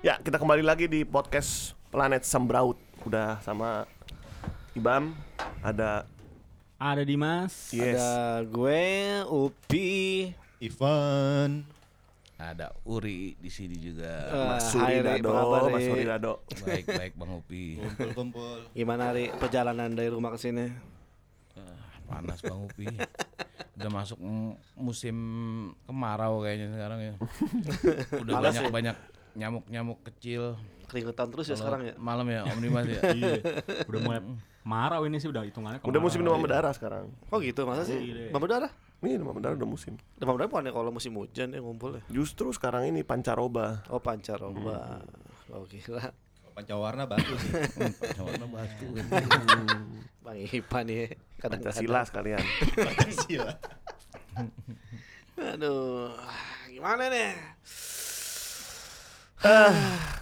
Ya, kita kembali lagi di podcast Planet Sembraut. Udah sama Ibam, ada Dimas, yes. Ada gue, Upi, Ivan, ada Uri di sini juga. Mas Uri Dado. Baik-baik Bang Upi. Kumpul-kumpul. Gimana Ri perjalanan dari rumah ke sini? Panas Bang Upi. Udah masuk musim kemarau kayaknya sekarang ya. Udah banyak-banyak nyamuk-nyamuk kecil. Keringetan terus ya sekarang ya? Malam ya Omnibus ya? Iya. Udah mulai marau ini sih, udah hitungannya kemarau. Udah musim demam berdarah sekarang. Oh gitu, masa sih? Demam berdarah? Ini demam berdarah udah musim. Demam berdarah bukannya kalau musim hujan ya ngumpul ya? Justru sekarang ini pancaroba. Oh pancaroba. Oh gila. Pancawarna bagus sih. Pancawarna bagus. Bang Ipan ya. Pancasila sekalian. Pancasila. Aduh, gimana nih?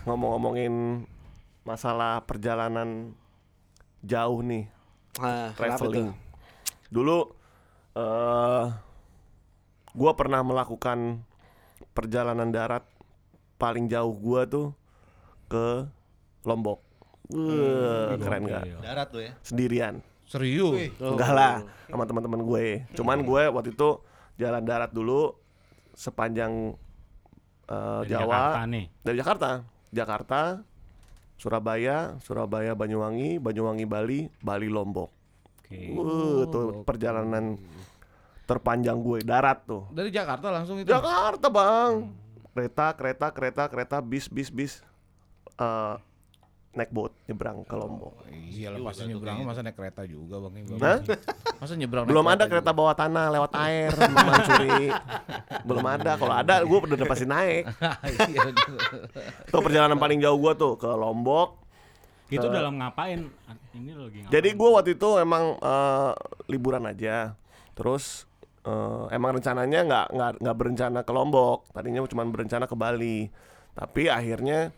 Ngomongin masalah perjalanan jauh nih, traveling. Dulu gue pernah melakukan perjalanan darat paling jauh gue tuh ke Lombok. Keren gak? Darat tuh ya? Sendirian. Serius? Enggak lah, sama teman-teman gue. Cuman gue waktu itu jalan darat dulu sepanjang dari Jawa, dari Jakarta, Surabaya, Banyuwangi, Bali, Lombok. Okay. Tuh perjalanan terpanjang gue darat tuh. Dari Jakarta langsung itu. Jakarta bang, kereta, bis, naik boat nyebrang ke Lombok. Iya lepas nyebrang masa naik kereta juga bang. Masa nyebrang belum ada kereta bawah tanah lewat air mencuri. Belum ada, kalau ada gue udah pasti naik. Tuh perjalanan paling jauh gue tuh ke Lombok. Itu dalam ngapain? Ini lagi ngapain? Jadi gue waktu itu emang liburan aja. Terus emang rencananya nggak berencana ke Lombok. Tadinya cuma berencana ke Bali. Tapi akhirnya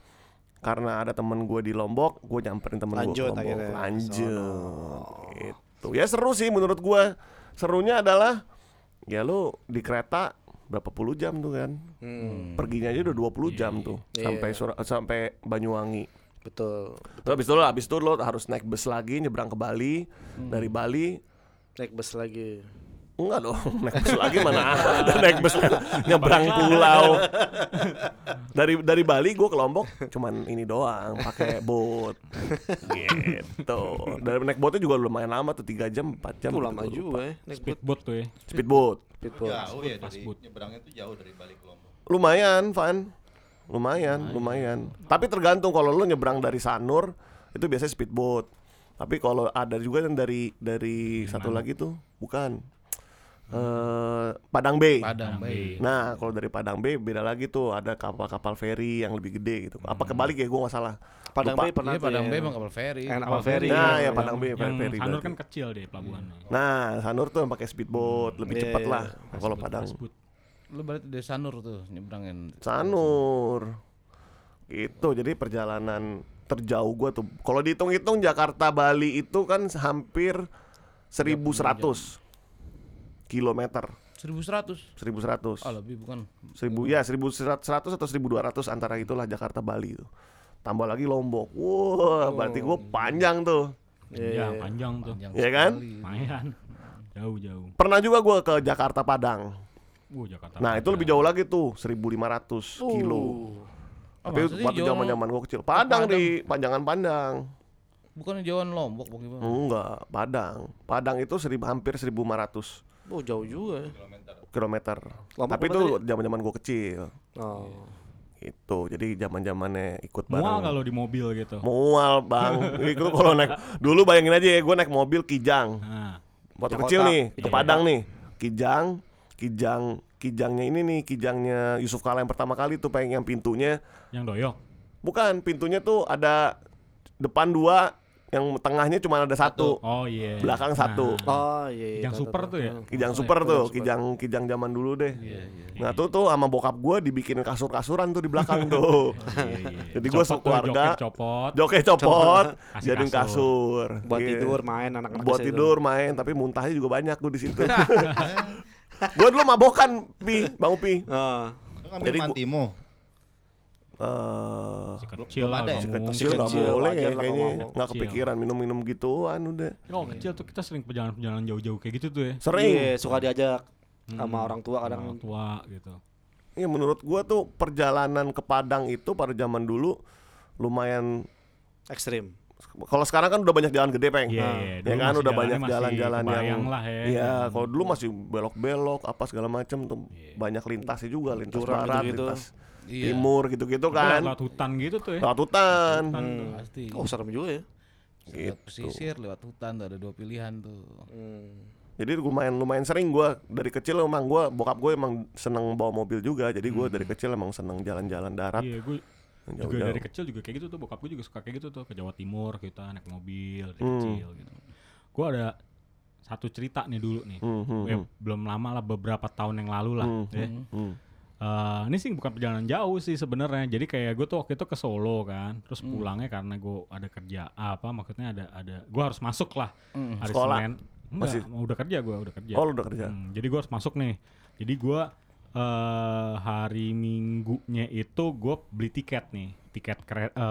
karena ada temen gue di Lombok, gue nyamperin temen gue ke Lombok. Lanjut. Tuh ya seru sih menurut gue. Serunya adalah ya lu di kereta berapa puluh jam tuh kan. Perginya aja udah 20 jam tuh sampai Banyuwangi. Betul. Habis itu lu harus naik bus lagi nyebrang ke Bali. Dari Bali naik bus lagi. Enggak dong, naik bus lagi mana ada naik bus nyebrang pulau. Dari Bali gue ke Lombok cuman ini doang pakai boat. Gitu. Dari naik boatnya juga lumayan lama tuh 3 jam, 4 jam. Itu lama juga ya. Speedboat tuh ya. Speedboat. Jauh ya dari nyebrangnya tuh jauh dari Bali ke Lombok. Lumayan, Van. Lumayan. Tapi tergantung kalau lu nyebrang dari Sanur itu biasanya speedboat. Tapi kalau ada juga yang dari satu lagi tuh bukan Padang Bay. Nah, kalau dari Padang Bay beda lagi tuh, ada kapal-kapal feri yang lebih gede gitu. Apa kebalik ya, gue nggak salah. Padang Bay pernah. Padang Bay emang kapal feri. Nah, ya Padang Bay feri. Sanur kan kecil deh pelabuhannya. Nah, Sanur tuh yang pakai speedboat lebih cepat lah. Kalau Padang. Lu balik dari Sanur tuh nyebrangin. Sanur. Gitu. Jadi perjalanan terjauh gue tuh. Kalau dihitung-hitung Jakarta Bali itu kan hampir 1.100. Kilometer 1.100. Oh lebih bukan 1.000 ya 1.100 atau 1.200 antara itulah Jakarta Bali itu. Tambah lagi Lombok. Wah, berarti gue panjang tuh. Iya, panjang tuh. Iya kan? Lumayan. Jauh. Pernah juga gue ke Jakarta Padang. Jakarta. Nah, itu lebih jauh lagi tuh 1.500 kilo. Tapi waktu zaman-zaman gue kecil Padang. Di Panjangan Padang. Bukan jauhan Lombok bagaimana? Enggak, Padang itu hampir 1.500. Jauh juga kilometer. Lombok tapi itu zaman-zaman gue kecil. Itu jadi zaman-zamannya ikut bareng. Mual kalau di mobil gitu. Mual bang. Itu kalau naik. Dulu bayangin aja ya, gue naik mobil Kijang. Waktu kecil nih ke Padang nih. Kijangnya ini nih, Kijangnya Yusuf Kala yang pertama kali tuh, pengen yang pintunya. Yang doyok. Bukan, pintunya tuh ada depan 2. Yang tengahnya cuma ada 1. Belakang 1. Kijang super tuh ya. Kijang zaman dulu deh. Nah, tuh sama bokap gue dibikinin kasur-kasuran tuh di belakang tuh. Jadi gue sekeluarga joki copot jadiin kasur. Buat tidur main anak-anak. Tapi muntahnya juga banyak tuh di situ. Gue dulu mabokan, Bang Upi. Jadi gue Masih kecil lah, boleh ya kayaknya nggak kepikiran minum-minum gituan udah. Kalau kecil tuh kita sering perjalanan jauh-jauh kayak gitu tuh ya. Sering iya, suka diajak sama orang tua kadang. Orang tua gitu. Iya menurut gua tuh perjalanan ke Padang itu pada zaman dulu lumayan ekstrim. Kalau sekarang kan udah banyak jalan gede peng, ya kan udah banyak jalan-jalan yang, ya kalau dulu masih belok-belok apa segala macam tuh banyak lintasnya juga lintas barat, lintas timur gitu-gitu kan. Lewat hutan gitu tuh ya. Lewat hutan. Pasti. Oh serem juga ya. Lewat pesisir, lewat hutan tuh ada dua pilihan tuh. Jadi lumayan sering gue dari kecil emang gue bokap gue emang seneng bawa mobil juga jadi gue dari kecil emang seneng jalan-jalan darat. Iya gue juga dari kecil juga kayak gitu tuh bokap gue juga suka kayak gitu tuh ke Jawa Timur kita naik mobil dari kecil gitu. Gue ada satu cerita nih dulu nih belum lama lah beberapa tahun yang lalu lah. Ini sih bukan perjalanan jauh sih sebenarnya jadi kayak gue tuh waktu itu ke Solo kan terus pulangnya karena gue ada kerja apa maksudnya ada gue harus masuk lah hari Senin. Enggak, udah kerja. Oh, udah kerja. Jadi gue harus masuk nih. Jadi gue hari Minggunya itu gue beli tiket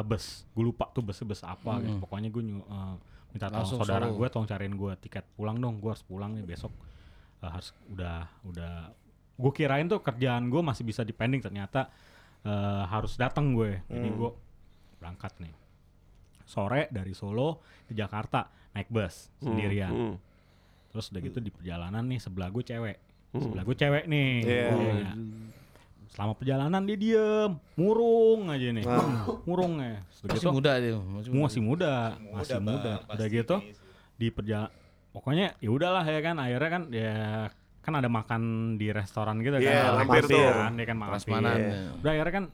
bus. Gue lupa tuh bus apa gitu. Pokoknya gue minta tolong saudara gue tolong cariin gue tiket pulang dong. Gue harus pulang nih besok. Harus udah. Gue kirain tuh kerjaan gue masih bisa dipending ternyata harus datang gue. Jadi gue berangkat nih. Sore dari Solo ke Jakarta naik bus sendirian. Terus udah gitu di perjalanan nih sebelah gue cewek nih yeah. Selama perjalanan dia diem murung aja nih murungnya masih muda dia masih muda udah gitu di perjalanan pokoknya ya udahlah ya kan akhirnya kan ya kan ada makan di restoran gitu kan mampir tuh kan mampir udah akhirnya kan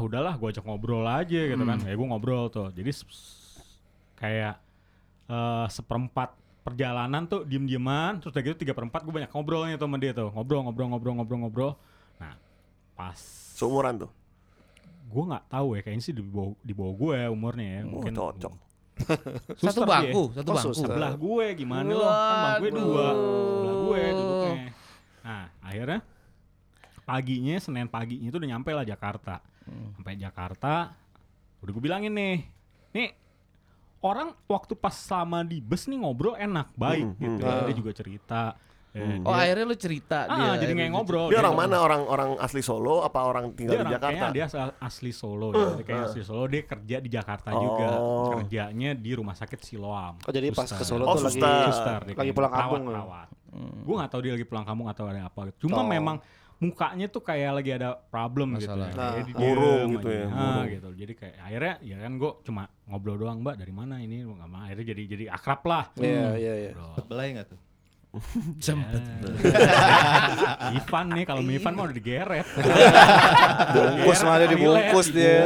udahlah gue ajak ngobrol aja gitu kan ya gue ngobrol tuh jadi kayak seperempat perjalanan tuh diem-dieman terus udah gitu 3/4 gue banyak ngobrolnya tuh sama dia tuh ngobrol. Nah pas seumuran tuh gue nggak tahu ya kayaknya sih di bawah gue umurnya ya mungkin cocok satu bangku sebelah gue gimana loh bang gue dua sebelah gue duduknya. Nah akhirnya paginya Senin paginya itu udah nyampe lah Jakarta sampai Jakarta udah gue bilangin nih orang waktu pas sama di bus nih ngobrol enak, baik gitu. Dia juga cerita. Akhirnya lu cerita dia. Jadi kayak ngobrol. Dia orang mana? Orang asli Solo apa orang tinggal di Jakarta? Dia asli Solo ya. Kayak asli Solo dia kerja di Jakarta juga. Kerjanya di rumah sakit Siloam. Jadi pas ke Solo tuh lagi pulang kampung. Gue gak tahu dia lagi pulang kampung atau ada apa gitu. Cuma memang mukanya tuh kayak lagi ada problem masalah gitu ya. Murung gitu ya. Gitu. Jadi kayak akhirnya ya kan gue cuma ngobrol doang mbak dari mana ini nggak mau akhirnya jadi akrab lah. Iya. Sempet belai nggak tuh? Sempet. Ivan nih kalau Ivan mau udah digeret. Bungkus malah dibungkus dia.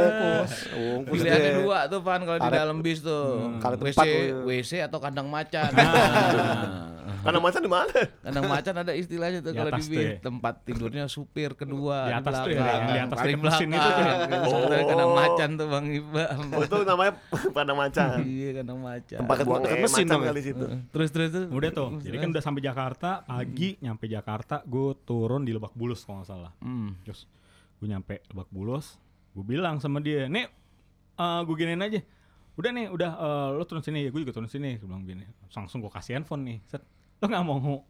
Pilihannya dua tuh Van kalau di dalam bis tuh. WC atau kandang macan. Kandang macan di mana? Kandang macan ada istilahnya tuh kalau di tempat tidurnya supir kedua di atas belakang, di atas paling belakang itu tuh. Kandang macan tuh Bang Ibang. Itu namanya kandang macan. Iya, kandang macan. Tempat buat mesin kali situ. Terus udah tuh. Jadi kan udah sampai Jakarta, pagi nyampe Jakarta, gue turun di Lebak Bulus kalau enggak salah. Terus gue nyampe Lebak Bulus, gue bilang sama dia, "Nih, gue giniin aja. Udah, lo turun sini ya, gue juga turun sini." Gue bilang gini. Langsung gue kasih handphone nih. Set. Lo gak mau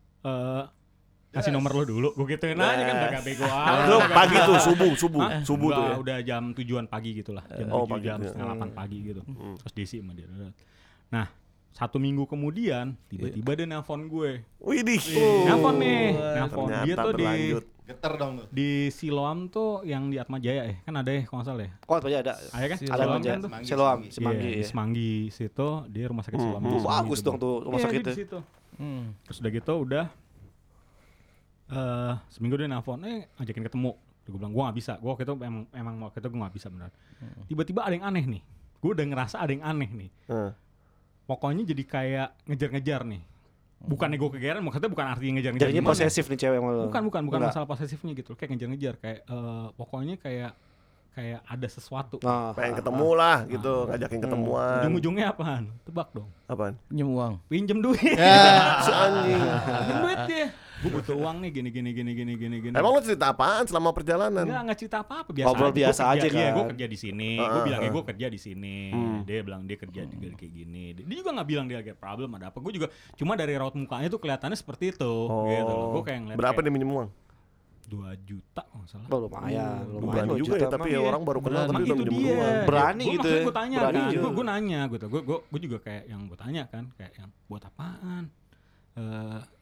kasih nomor lo dulu? Gue gituin aja kan udah gak bego aja. Pagi tuh subuh tuh ya? Udah jam 7-an pagi gitu lah. Jam 7, jam 8 pagi gitu. Terus diisi sama dia. Nah 1 minggu kemudian tiba-tiba dia nelfon gue. Widih Nelfon dia tuh berlanjut. Geter dong tuh. Di Siloam tuh yang di Atma Jaya kan ada ya kalau gak salah ya. Oh Atma Jaya ada. Ada kan Siloam kan tuh Siloam Semanggi situ. Dia rumah sakit Siloam. Bagus dong tuh rumah sakitnya. Iya dia. Terus udah gitu udah seminggu dia nelfon ajakin ketemu. Gue bilang gue gak bisa. Gue waktu itu emang waktu itu gue gak bisa beneran. Tiba-tiba ada yang aneh nih. Gue udah ngerasa ada yang aneh nih. Pokoknya jadi kayak ngejar-ngejar nih. Bukannya gue kegeran maksudnya bukan artinya ngejar-ngejar. Jadinya posesif nih cewek malu. Bukan masalah posesifnya gitu. Kayak ngejar-ngejar kayak pokoknya kayak kayak ada sesuatu. Nah, pengen ketemu lah gitu, ngajakin ketemuan. Ujung-ujungnya apaan? Tebak dong. Apaan? Pinjem uang. Pinjem duit. Si anjing. Pinjem duit dia. Gue butuh uang nih gini. Emang lu cerita apaan selama perjalanan? Enggak cerita apa-apa, biasa. Ngobrol biasa aja kan. Iya, gue kerja di sini. Gue bilang gue kerja di sini. Dia bilang dia kerja juga kayak gini. Dia juga enggak bilang dia ada problem ada apa. Gue juga cuma dari raut mukanya tuh kelihatannya seperti itu gitu. Gue kayak ngeliat. Berapa dia minjem uang? 2 juta kalau nggak salah. Lumayan juga ya, tapi ya orang baru kenal tapi udah minjem uang. Berani gitu. Gue tanya, gue nanya gitu. Gue juga kayak yang gue tanya kan, kayak yang buat apaan?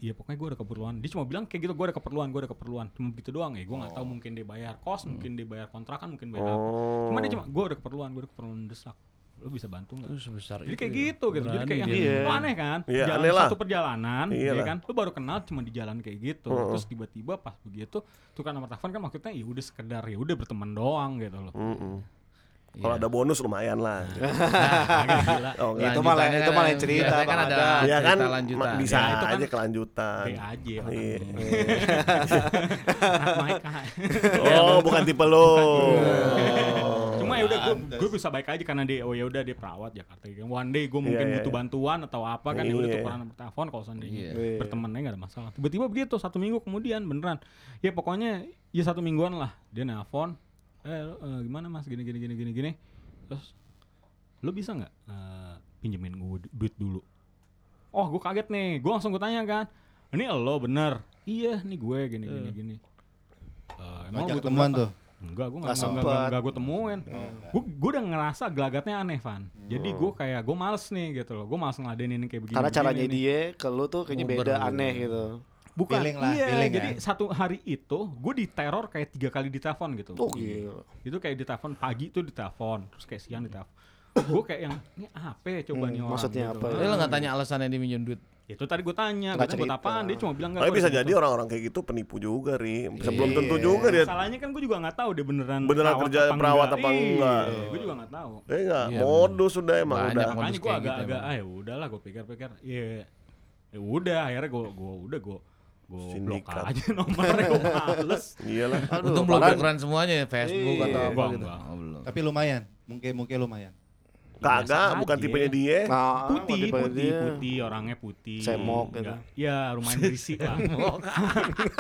Ya pokoknya gue ada keperluan. Dia cuma bilang kayak gitu, gue ada keperluan. Cuma gitu doang ya. Gue nggak tahu, mungkin dia bayar kos, mungkin dia bayar kontrakan, mungkin bayar apa. Cuma dia cuma gue ada keperluan desak. Lo bisa bantu nggak? Jadi kayak gitu. Jadi kayak yang aneh kan. Jalan satu perjalanan, ya kan. Lo baru kenal cuma di jalan kayak gitu. Terus tiba-tiba pas begitu, tukar nomor telepon kan maksudnya ya udah sekedar ya udah berteman doang gitu loh. Kalau ada bonus lumayan lah. Itu malah cerita. Kan ada ya kan lanjutan. Bisa ya, kan aja kelanjutan. Kayak aja. Oh, bukan tipe lo. Cuma ya udah gue bisa baik aja karena dia dia perawat Jakarta. One day gue mungkin butuh bantuan atau apa kan udah tukeran telepon kalau seandainya bertemannya enggak ada masalah. Tiba-tiba begitu 1 minggu kemudian beneran. Ya pokoknya ya 1 mingguan lah dia nelpon. Gimana mas gini. Terus lu bisa nggak pinjemin gue duit dulu? Oh gue kaget nih, gue langsung gue tanya kan, ini lo bener? Iya nih gue gini. Emang gue temuan tuh? Enggak, gue nggak gue temuin. Gue udah ngerasa gelagatnya aneh Van. Jadi gue kayak gue males nih gitu loh, gue males ngeladenin kayak begini. Karena caranya dia ke lu tuh kayaknya beda aneh gitu. Bukan, jadi satu hari itu gue diteror kayak 3 kali ditelepon gitu. Oh gila. Itu kayak ditelepon, pagi itu ditelepon, terus kayak siang ditelepon. Gue kayak yang, ini apa coba nih orang? Maksudnya gitu. Apa? Dia gak tanya alasannya dia minjem duit? Itu tadi gue tanya, katanya buat apaan, dia cuma bilang gak. Tapi bisa jadi orang-orang kayak gitu penipu juga, Ri. Sebelum tentu juga dia. Masalahnya kan gue juga gak tahu dia beneran kerja perawat apa enggak. Gue juga gak tahu. Dia gak, modus sudah emang udah. Makanya gue agak-agak, udahlah gue pikir-pikir. Ya udah, akhirnya gue blok aja nomornya, gue males. Iyalah. Untung belum keren semuanya ya, Facebook atau apa gitu. Tapi lumayan, mungkin lumayan. Kagak, bukan tipenya dia. Putih, orangnya putih. Semok gitu. Ya, lumayan berisi lah.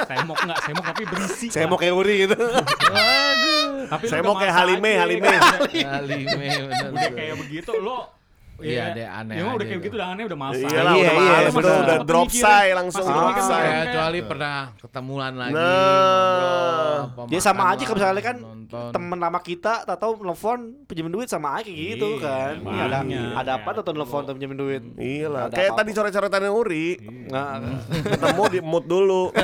Semok tapi berisi. Semok kayak Uri gitu. Waduh. Semok kayak Halime. Udah kayak begitu, lo. Iya, ada aneh. Ya udah kayak gitu udah aneh, udah malas. Iya, udah drop say langsung. Kecuali pernah ketemuan lagi. Dia sama aja kalau misalnya kan teman lama kita atau nelfon pinjam duit sama aja gitu kan. Ada apa atau nelfon atau pinjam duit? Iyalah. Kayak tadi coret-coretan Uri. Ketemu di mood dulu.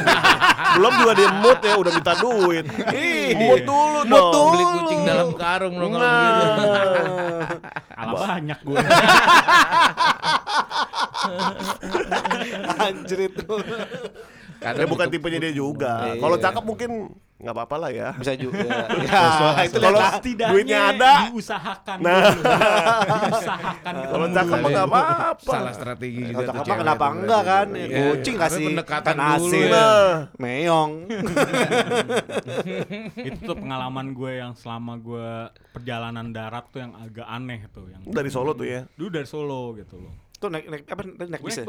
Belum juga di mood ya udah minta duit. Mood dulu. Beli kucing dalam karung dong kalau gitu. Alah banyak gue. Anjir itu. Karena bukan tipenya dia juga. Kalau cakep mungkin enggak apa-apa lah ya. Bisa juga. Kalau duitnya ada diusahakan. Diusahakan gitu. Kalau cakep enggak apa-apa. Salah strategi juga tuh. Kenapa enggak kan? Kucing kasih pendekatan asin. Meong. Itu tuh pengalaman gue yang selama gue perjalanan darat tuh yang agak aneh tuh yang. Dari Solo tuh ya. Dulu dari Solo gitu loh. Tuh naik bus.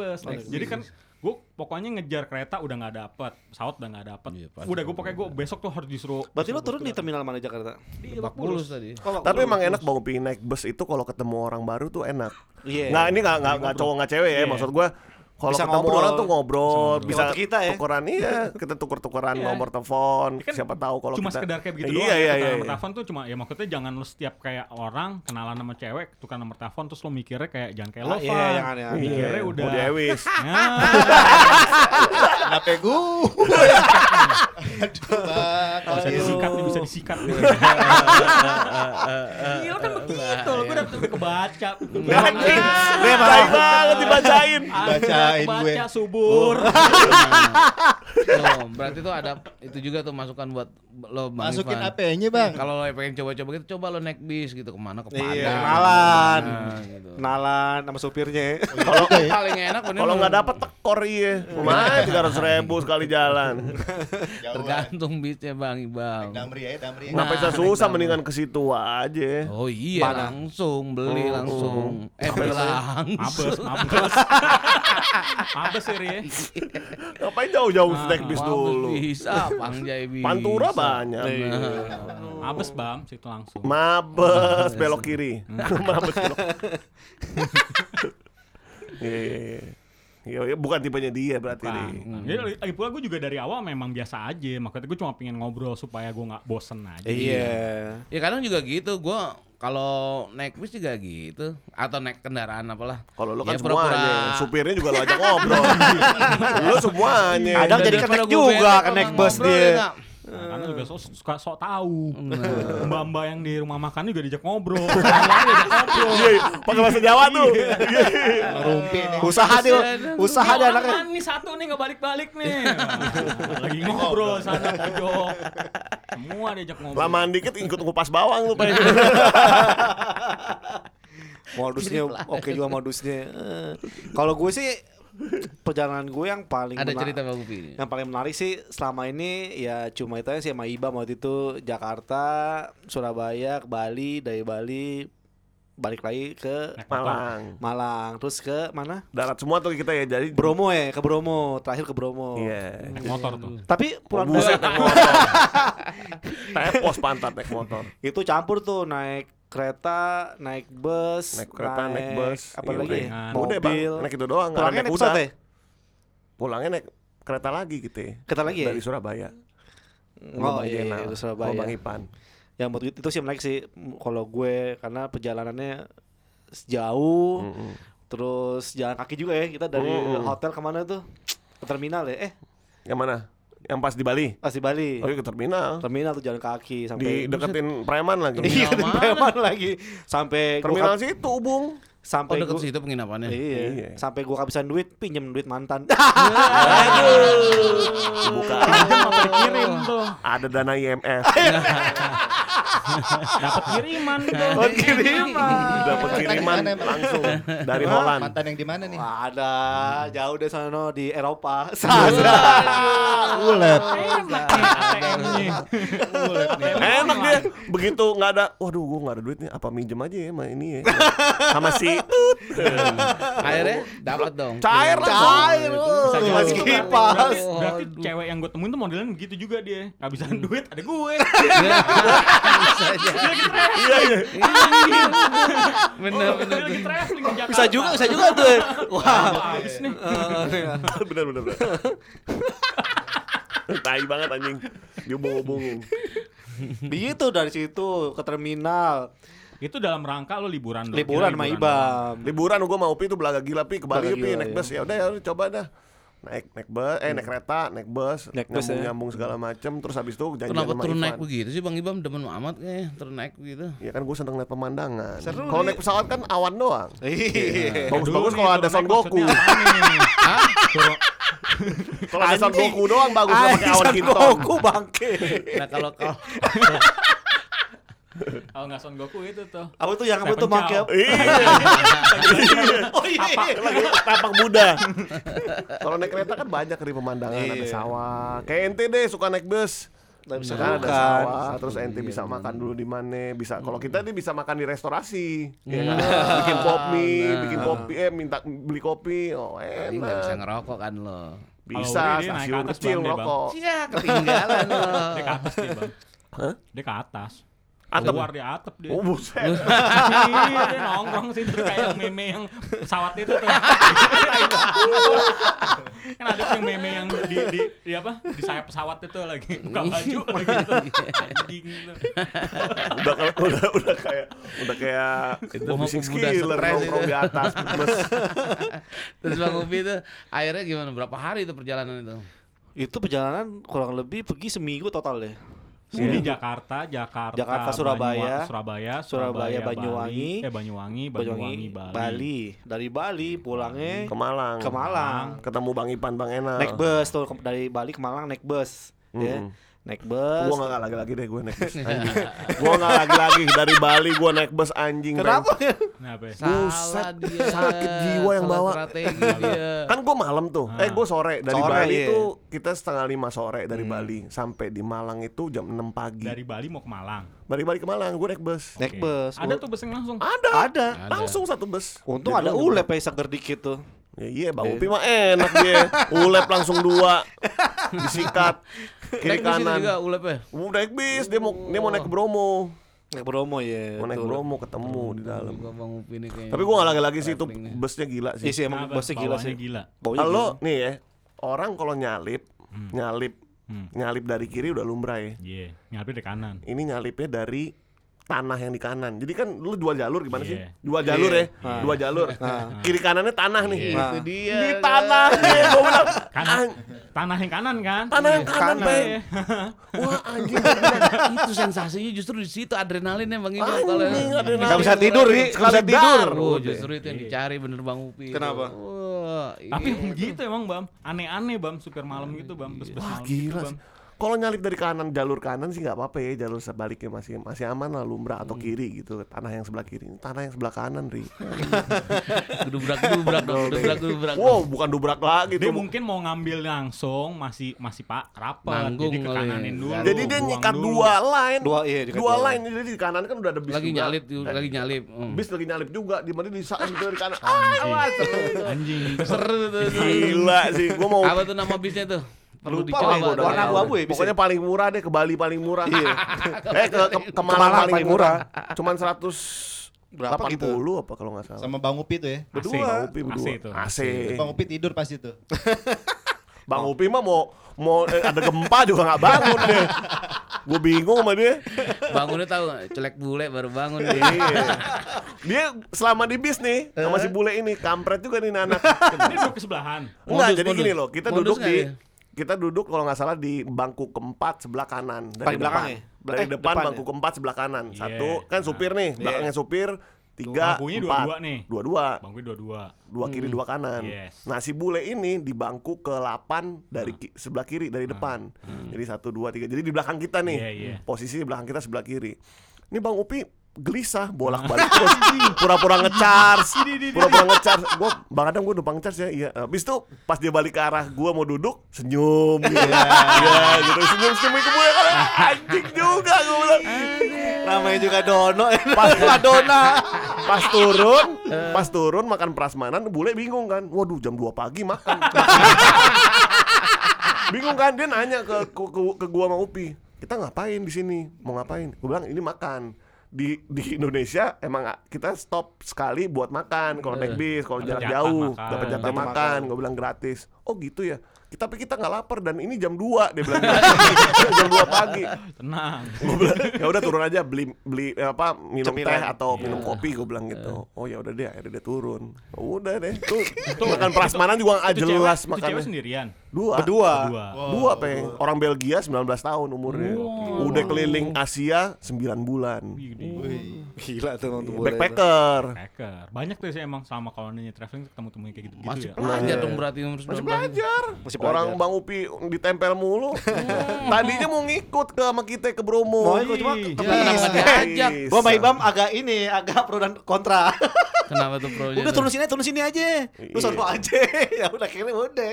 Jadi kan gue pokoknya ngejar kereta udah nggak dapet, pesawat udah nggak dapet. Iya, udah gue pokoknya gue besok tuh harus disuruh. Berarti lo turun di terminal mana Jakarta? Di Lebak Bulus tadi. Tapi emang enak banget pengen naik bus itu kalau ketemu orang baru tuh enak. Yeah. Nah ini nggak cowok nggak cewek ya maksud gue. Kalau ketemu ngobrol, orang tuh ngobrol, bisa kita ya. Tukeran kita tuker-tukeran nomor telepon. Kan siapa tahu kalau cuma kita sekedar kayak begitu doang. Iya. Nomor telepon tuh cuma ya maksudnya jangan lu setiap kayak orang kenalan sama cewek tukar nomor telepon terus lu mikirnya kayak jangan kayak lo. Iya. Mikirnya udah Budi Ewis. Kenapa gue? Aduh, bisa disikat. Gila kan begitu, gue udah kebaca. Nih baik banget dibacain. Baca subur. Oh, berarti tuh ada itu juga tuh masukan buat lo Bang. Masukin AP-nya Bang. Ya, kalau lo pengen coba-coba gitu, coba lo naik bis gitu kemana ke Padang. Iya, kenalan. Gitu. Kenalan sama supirnya. Kalau paling enak bener. Kalau enggak dapat tekor iya. Lumayan 300.000 sekali jalan. Tergantung bisnya Bang Ibang. Damri ya. Ngapain susah mendingan ke situ aja. Oh iya, langsung beli langsung. Mabes. Mabes ya. Ngapain jauh-jauh naik bis dulu? Bisa, Panjai bisa. Pantura banyak. Mabes Bang, situ langsung. Mabes belok kiri. Mabes belok. Iya, bukan tipenya dia berarti nih. Lagi pula gue juga dari awal memang biasa aja. Makanya gue cuma pengen ngobrol supaya gue gak bosen aja. Iya. Ya kadang juga gitu, gue kalau naik bis juga gitu atau naik kendaraan apalah. Kalau lu kan ya, semuanya, supirnya juga lu ajak ngobrol. Lu semuanya. Kadang jadi kenek juga kenek bus dia. Nah, karena juga suka sok tahu. Mbak-mbak yang di rumah makan juga diajak ngobrol. Pakai bahasa Jawa tuh. Rumpi nih. Usaha dia anaknya. Ini satu nih enggak balik-balik nih. Lagi ngobrol sana pojok. Semua diajak ngobrol. Lamaan dikit ikut ngupas bawang lu pengen. Modusnya oke juga modusnya. Kalau gue sih perjalanan gue yang paling yang paling menarik sih selama ini ya cuma itu aja sih sama Iba waktu itu Jakarta, Surabaya, ke Bali, dari Bali balik lagi ke Malang, terus ke mana? Darat semua tuh kita ya, jadi Bromo ya, ke Bromo, terakhir ke Bromo. Iya. Motor tuh. Tapi pulang buset naik motor. Tepos pantat naik motor. Itu campur tuh naik kereta, naik bus, naik bus, apalagi mobil, naik itu doang. Pulangnya naik pesawat ya? Pulangnya naik kereta lagi gitu ya. Kereta lagi ya? Dari Surabaya. Oh iya, dari Surabaya. Bang Ipan. Ya itu sih menarik sih kalau gue, karena perjalanannya jauh, terus jalan kaki juga ya. Kita dari hotel kemana tuh? Ke terminal ya? Yang mana? Yang pas di Bali? Pas di Bali. Oh iya, ke terminal. Terminal tuh jalan kaki sampai dideketin preman lagi. Iya, preman lagi. Sampai terminal situ Ubung. Sampai deket situ penginapannya. Iya. Sampai gua kehabisan duit, pinjem duit mantan. Buka. Kirim tuh. Ada dana IMF. Dapat kiriman tuh. Dapat kiriman langsung dari Holland. Mantan yang di mana nih? Wah, ada jauh dari sana di Eropa. Sada. Ulet. Enak dia. Begitu enggak ada, waduh gua enggak ada duit nih, apa minjem aja ya sama ini ya. Sama si Tut. Akhirnya dapat dong. Cair. Mas kipas. Berarti cewek yang gua temuin tuh modelnya begitu juga dia. Kehabisan duit ada gue. Iya. Bener. Bisa juga tuh. Wah, habis nih. Bener. Tai banget anjing. Diobong-obongin. Begitu dari situ ke terminal. Itu dalam rangka lo liburan dong. Liburan sama Ibam. Liburan gua mau Pi itu belaga gila Pi ke Bali Pi naik bus. Ya udah ya coba dah. naik kereta, naik bus, nyambung segala macem, terus habis itu janjian sama Ivan. Kenapa turun naik begitu sih Bang Ibam, demen amat kayaknya turun naik begitu. Ya kan gue seneng liat pemandangan. Kalau naik pesawat kan awan doang. Iya. Bagus-bagus kalau ada Son Goku. Kalau ada Son Goku doang bagus, nggak pakai awan hitam. Son Goku bangke. Nah kalau nggak Son Goku itu tuh. Apa tuh yang kamu tuh pakai? Iya. Tapak Buddha. Kalau naik kereta kan banyak dari pemandangan, ada sawah. Kayak ente deh suka naik bus. Bisa ada sawah, terus ente bisa makan dulu di mana? Bisa. Kalau kita nih bisa makan di restorasi. Bikin kopi, minta beli kopi. Oh enak. Tapi nggak bisa ngerokok kan lo? Bisa. Stasiun kecil ngerokok. Iya, ketinggalan lo. Dia ke atas nih bang. Dia ke atas. Keluar di atap dia. Oh buset. Iya dia nongkrong sih tuh kayak meme yang pesawat itu tuh. Kan ada yang meme yang di apa? Di sayap pesawat itu lagi buka baju lagi gitu. Udah kayak boxing killer nongkrong di atas. Terus Bang Upi itu akhirnya gimana? Berapa hari itu perjalanan itu? Itu perjalanan kurang lebih pergi seminggu total deh. Di Jakarta, Surabaya, Banyuwangi, Bali. Dari Bali pulangnya ke Malang. Ketemu Bang Ipan, Bang Enal. Naik bus tuh dari Bali ke Malang naik bus. Ya. Naik bus. Gua enggak lagi-lagi deh gue naik bus. Gua enggak lagi-lagi dari Bali gua naik bus anjing. Kenapa? Kenapa? Salah dia. Sakit jiwa yang bawa. Kan gua malam tuh. Gua sore dari Bali itu kita 4:30 dari Bali sampai di Malang itu jam 6 pagi. Dari Bali mau ke Malang. Gua naik bus. Naik bus. Ada tuh busnya langsung. Ada. Langsung satu bus. Untung ada ulep ya seger dikit tuh. Ya iya Bang Upi mah enak dia. Ulep langsung 2 disikat kiri kanan. Juga ulep ya. Naik bis dia mau naik ke Bromo. Naik Bromo ketemu di dalam. Tapi gua enggak lagi sih itu busnya gila sih. Iya emang busnya gila sih. Kalau nih ya, orang kalau nyalip dari kiri udah lumrah ya. Iya, nyalipnya dari kanan. Ini nyalipnya dari tanah yang di kanan. Jadi kan lu dua jalur gimana sih? Dua jalur ya. Dua jalur. Nah. Kiri kanannya tanah nih. Nah. Itu dia. Di tanah nih gua bilang. Tanah yang kanan kan? Tanah yang kanan, Bang. Wah, anjing. Itu sensasinya justru di situ adrenalinnya Bang Indo kalau. Enggak bisa tidur nih, tidur. Oh, justru itu yang dicari bener Bang Upi. Kenapa? Wah. Tapi begitu emang, Bam. Aneh-aneh, Bam, supir malam gitu, Bam. Bes-bes malam gitu, Bam. Kalau nyalip dari kanan, jalur kanan sih nggak apa-apa ya, jalur sebaliknya masih aman lah, lumrah atau kiri gitu. Tanah yang sebelah kiri, tanah yang sebelah kanan, Ri. dubrak. Wow, bukan dubrak lagi. Dia mungkin mau ngambil langsung, masih pak rapat, jadi ke kananin dulu. Jadi dia nyikat dua line, jadi di kanan kan udah ada bis. Lagi nyalip. Bis lagi nyalip juga, di mana di kanan. Anjing. Seru tuh. Gila sih, gua mau. Apa tuh nama bisnya tuh? Perlu dicoba warna abu-abu ya. Pokoknya paling murah deh, ke Bali paling murah. Ke Malang paling murah. Cuman 100 berapa gitu. 80 apa kalau enggak salah. Sama Bang Upi tuh ya. Berdua. AC. Bang Upi tidur pasti tuh. Bang Upi mah mau ada gempa juga enggak bangun deh. Gue bingung sama dia. Bangunnya tahu enggak? Celek bule baru bangun dia. Dia selama di bis nih sama si bule ini kampret juga nih anak. Dia duduk sebelahan. Enggak, jadi gini loh, kita duduk kalau nggak salah di bangku keempat sebelah kanan dari belakang, dari depan bangku keempat sebelah kanan. Satu kan supir nih, belakangnya supir. 3, 4, 2-2. Bangkunya 2-2. 2 kiri, 2 kanan. Yes. Nah, si bule ini di bangku ke-8 dari sebelah kiri, dari depan. Jadi 1, 2, 3. Jadi di belakang kita nih. Yeah. Posisi di belakang kita sebelah kiri. Ini Bang Upi gelisah bolak-balik terus. Pura-pura nge-charge. Gua Bang Adam gua numpang charge ya. Iya. Habis itu pas dia balik ke arah gua mau duduk, senyum gitu. Ya, gitu senyum-senyum itu gue kan anjing juga gua bilang. Ramai juga Dono. Pas turun makan prasmanan, bule bingung kan. Waduh, jam 2 pagi makan. Bingung kan, dia nanya ke gua sama Upi. Kita ngapain di sini? Mau ngapain? Gua bilang ini makan. Di Indonesia emang kita stop sekali buat makan kalau naik bis, kalau jarak jauh dapat jatah makan. Gue bilang gratis. Oh gitu ya, tapi kita nggak lapar dan ini jam 2 dia bilang. Jam 2 pagi tenang. Gue bilang ya udah turun aja beli apa minum teh atau minum kopi, gue bilang gitu. Oh ya udah deh, akhirnya dia turun. Udah deh tuh makan prasmanan juga nggak jelas makannya. Cewek sendirian Berdua. Pengen orang Belgia 19 tahun umurnya. Wow. Udah keliling Asia 9 bulan. Gila tuh nonton bola. Backpacker. Banyak tuh sih emang sama koloninya traveling ketemu-temunya kayak gitu-gitu. Masih ya. Pelajar dong berarti umur 19. Masih belajar. Orang Bang Upi ditempel mulu. Tadinya mau ngikut sama kita ke Bromo. Cuma kenapa diajak? Gua sama Ibam agak pro dan kontra. Kenapa tuh pro? Udah turun sini aja. Lu sono aja. Ya udah kira udah.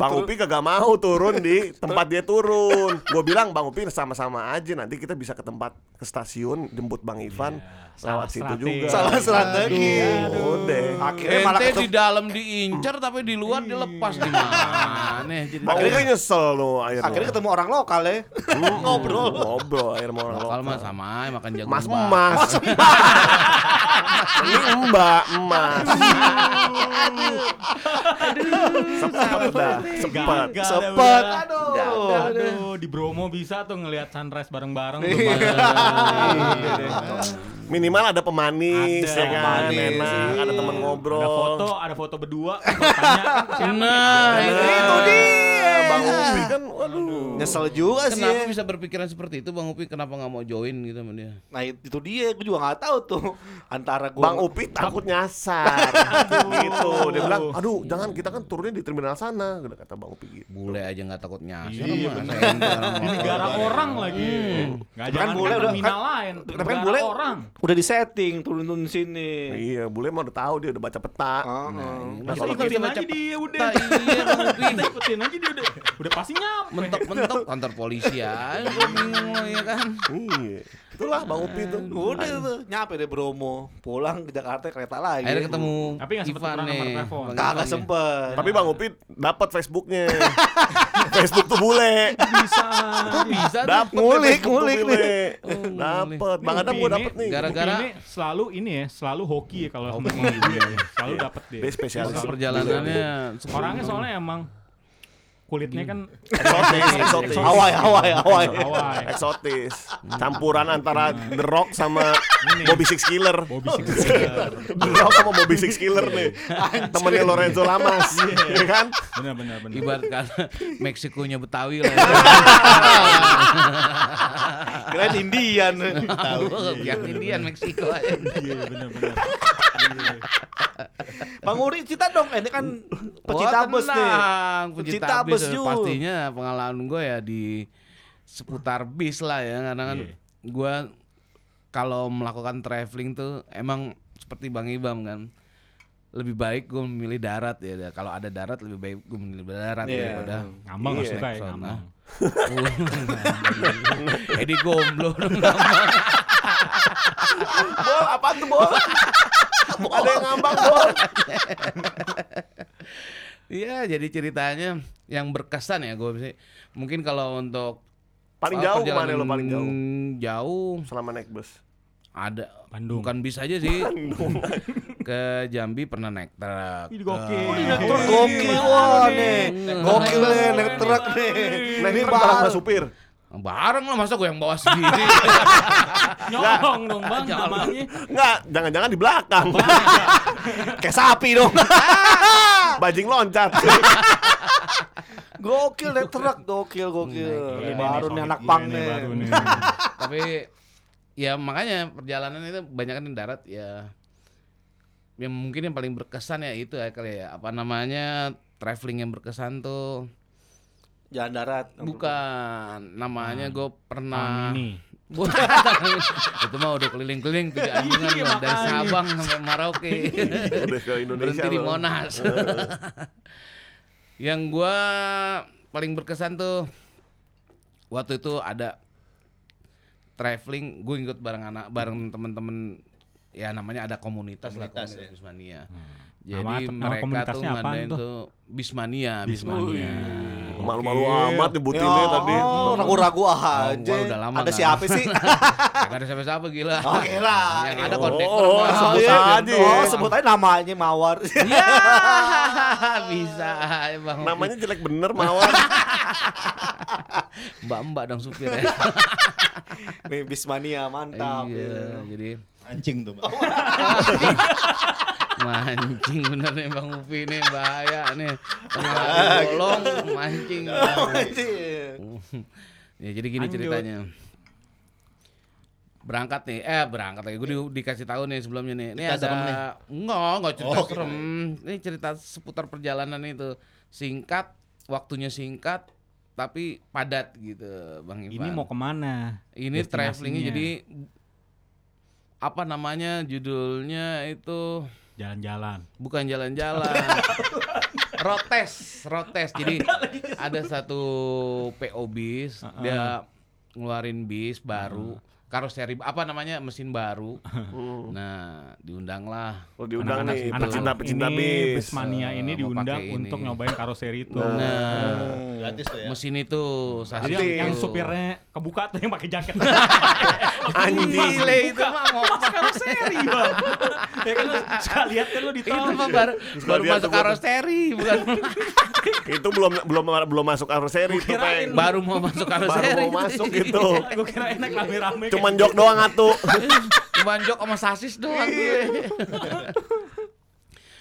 Bang Upi kagak mau turun di tempat dia turun. Gue bilang Bang Upi sama-sama aja, nanti kita bisa ke tempat ke stasiun jemput Bang Ivan. Lewat situ juga. Salah strategi. Udah. Akhirnya malah di dalam diincar tapi di luar dilepas gimana? Bang Upi nyesel loh akhirnya. Akhirnya ketemu orang lokal ya. Ngobrol akhirnya sama orang lokal. Lokal mah sama makan jagung. Mas. Ini Mbak. Sepet. Aduh, di Bromo bisa tuh ngelihat sunrise bareng-bareng tuh. Minimal ada pemanis, enak, ada teman ngobrol. Ada foto berdua, tanya siapa. Nah, itu dia. Bang Upi kan, waduh. Nyesel juga sih. Kenapa bisa berpikiran seperti itu Bang Upi? Kenapa nggak mau join gitu sama dia? Nah itu dia, gue juga nggak tahu tuh. Antara gue Bang Upi takut nyasar gitu. Dia bilang, aduh jangan, kita kan turunnya di terminal sana. Kata Bang Upi gitu. Bule aja nggak takut nyasar. Iya bener. Di negara orang lagi. Nggak jangan kan terminal lain. Tapi kan bule udah di setting turun-turun sini. Iya bule mah udah tahu, dia udah baca peta. Kita ikutin aja dia udah. Kita ikutin aja dia udah. Udah pasti nyampe. Mentok-mentok kantor polisi aja. Bingung ya kan. Iya. Itulah Bang Upi tuh. Udah tuh nyampe deh Bromo. Pulang ke Jakarta kereta lagi. Akhirnya ketemu. Tapi enggak sempet nomor telepon. Enggak sempet. Tapi Bang Upi dapat Facebooknya. Facebook tuh bule. Bisa. Kok bisa? Dapat ngulik-ngulik nih. Dapat. Bang Adam gua dapat nih. Gara-gara selalu ini ya, selalu hoki ya kalau ngomong gitu. Selalu dapat deh. Dia spesialis perjalanannya. Orangnya soalnya emang kulitnya kan eksotis. Hawaii. Eksotis. Campuran antara The Rock sama Bobby Six Killer. The Rock sama Bobby Six Killer nih. Temennya Lorenzo Lamas, ya kan? Benar. Ibarat kata Meksikonya Betawi lah. Keren Indian. Tahu yang Indian Meksiko aja. Iya benar. Bang Uri cerita dong, ini kan pecinta bus nih. Pecinta bus pastinya, pengalaman gue ya di seputar bis lah ya. Karena kan gue kalau melakukan traveling tuh emang seperti Bang Ibam kan, lebih baik gue memilih darat ya. Kalau ada darat lebih baik gue memilih darat daripada ngambang maksudnya ngambang. Jadi gomblo dong ngambang. Bol apaan tuh bol? Ada yang ngambang bol. Iya jadi ceritanya yang berkesan ya gue mungkin kalau untuk paling jauh kemana lo paling jauh? Jauh selama naik bus? Ada Bandung. Bukan bis aja sih. Ke Jambi pernah naik truk. Gokil nih. Naik truk nih. Ini barang sama supir. Bareng lah, masa gue yang bawa sendiri. Nyolong dong Bang. Enggak, jangan-jangan di belakang. Kayak sapi dong. Bajing loncat. Gokil naik truk, gokil. Baru nih anak pang nih. Tapi ya makanya perjalanan itu banyak kan darat ya, yang mungkin yang paling berkesan ya itu ya kali ya, apa namanya, traveling yang berkesan tuh jalan darat bukan namanya. Gue pernah itu mah udah keliling-keliling tuh anjungan dari Sabang sampai Merauke berhenti di Monas. Yang gue paling berkesan tuh waktu itu ada traveling, gue ikut bareng temen-temen ya, namanya ada komunitas ya. Bismania. Jadi mereka tuh ngadain tuh Bismania. Malu-malu amat nyebutinnya tadi. Ragu-ragu aja. Ada siapa sih? Gak ada siapa-siapa gila. Gila. Yang ada kondektor. Sebut aja namanya Mawar. Ya bisa. Namanya jelek bener Mawar. Mbak-mbak dong supir ya. Nih Bismania mantap. Jadi mancing tuh. Mancing bener nih Bang Upi nih, bahaya nih. Tolong mancing. Ya jadi gini ceritanya. Berangkat lagi. Gue dikasih tahu nih sebelumnya nih. Ini ada enggak cerita serem. Ini cerita seputar perjalanan itu. Singkat, waktunya singkat tapi padat gitu Bang Ivan. Ini mau kemana? Ini travelingnya jadi apa namanya, judulnya itu jalan-jalan. Bukan jalan-jalan. Road test. Jadi ada satu PO bis, dia ngeluarin bis baru, karoseri apa namanya, mesin baru. Nah, diundanglah. Diundang nih pecinta bis. Bismania ini diundang untuk nyobain karoseri itu. Nah, gratis tuh ya. Mesin itu. Jadi yang supirnya kebuka tuh yang pakai jaket. Anjing le itu mah mau karoseri. Ya kan sekali lihat kan lu ditahu. Itu mah baru masuk karoseri, bukan. Itu belum masuk karoseri itu, Pak. Baru mau masuk gitu. Gua kira enak rame-rame. Cuman jok doang atuh. Cuman jok sama sasis doang.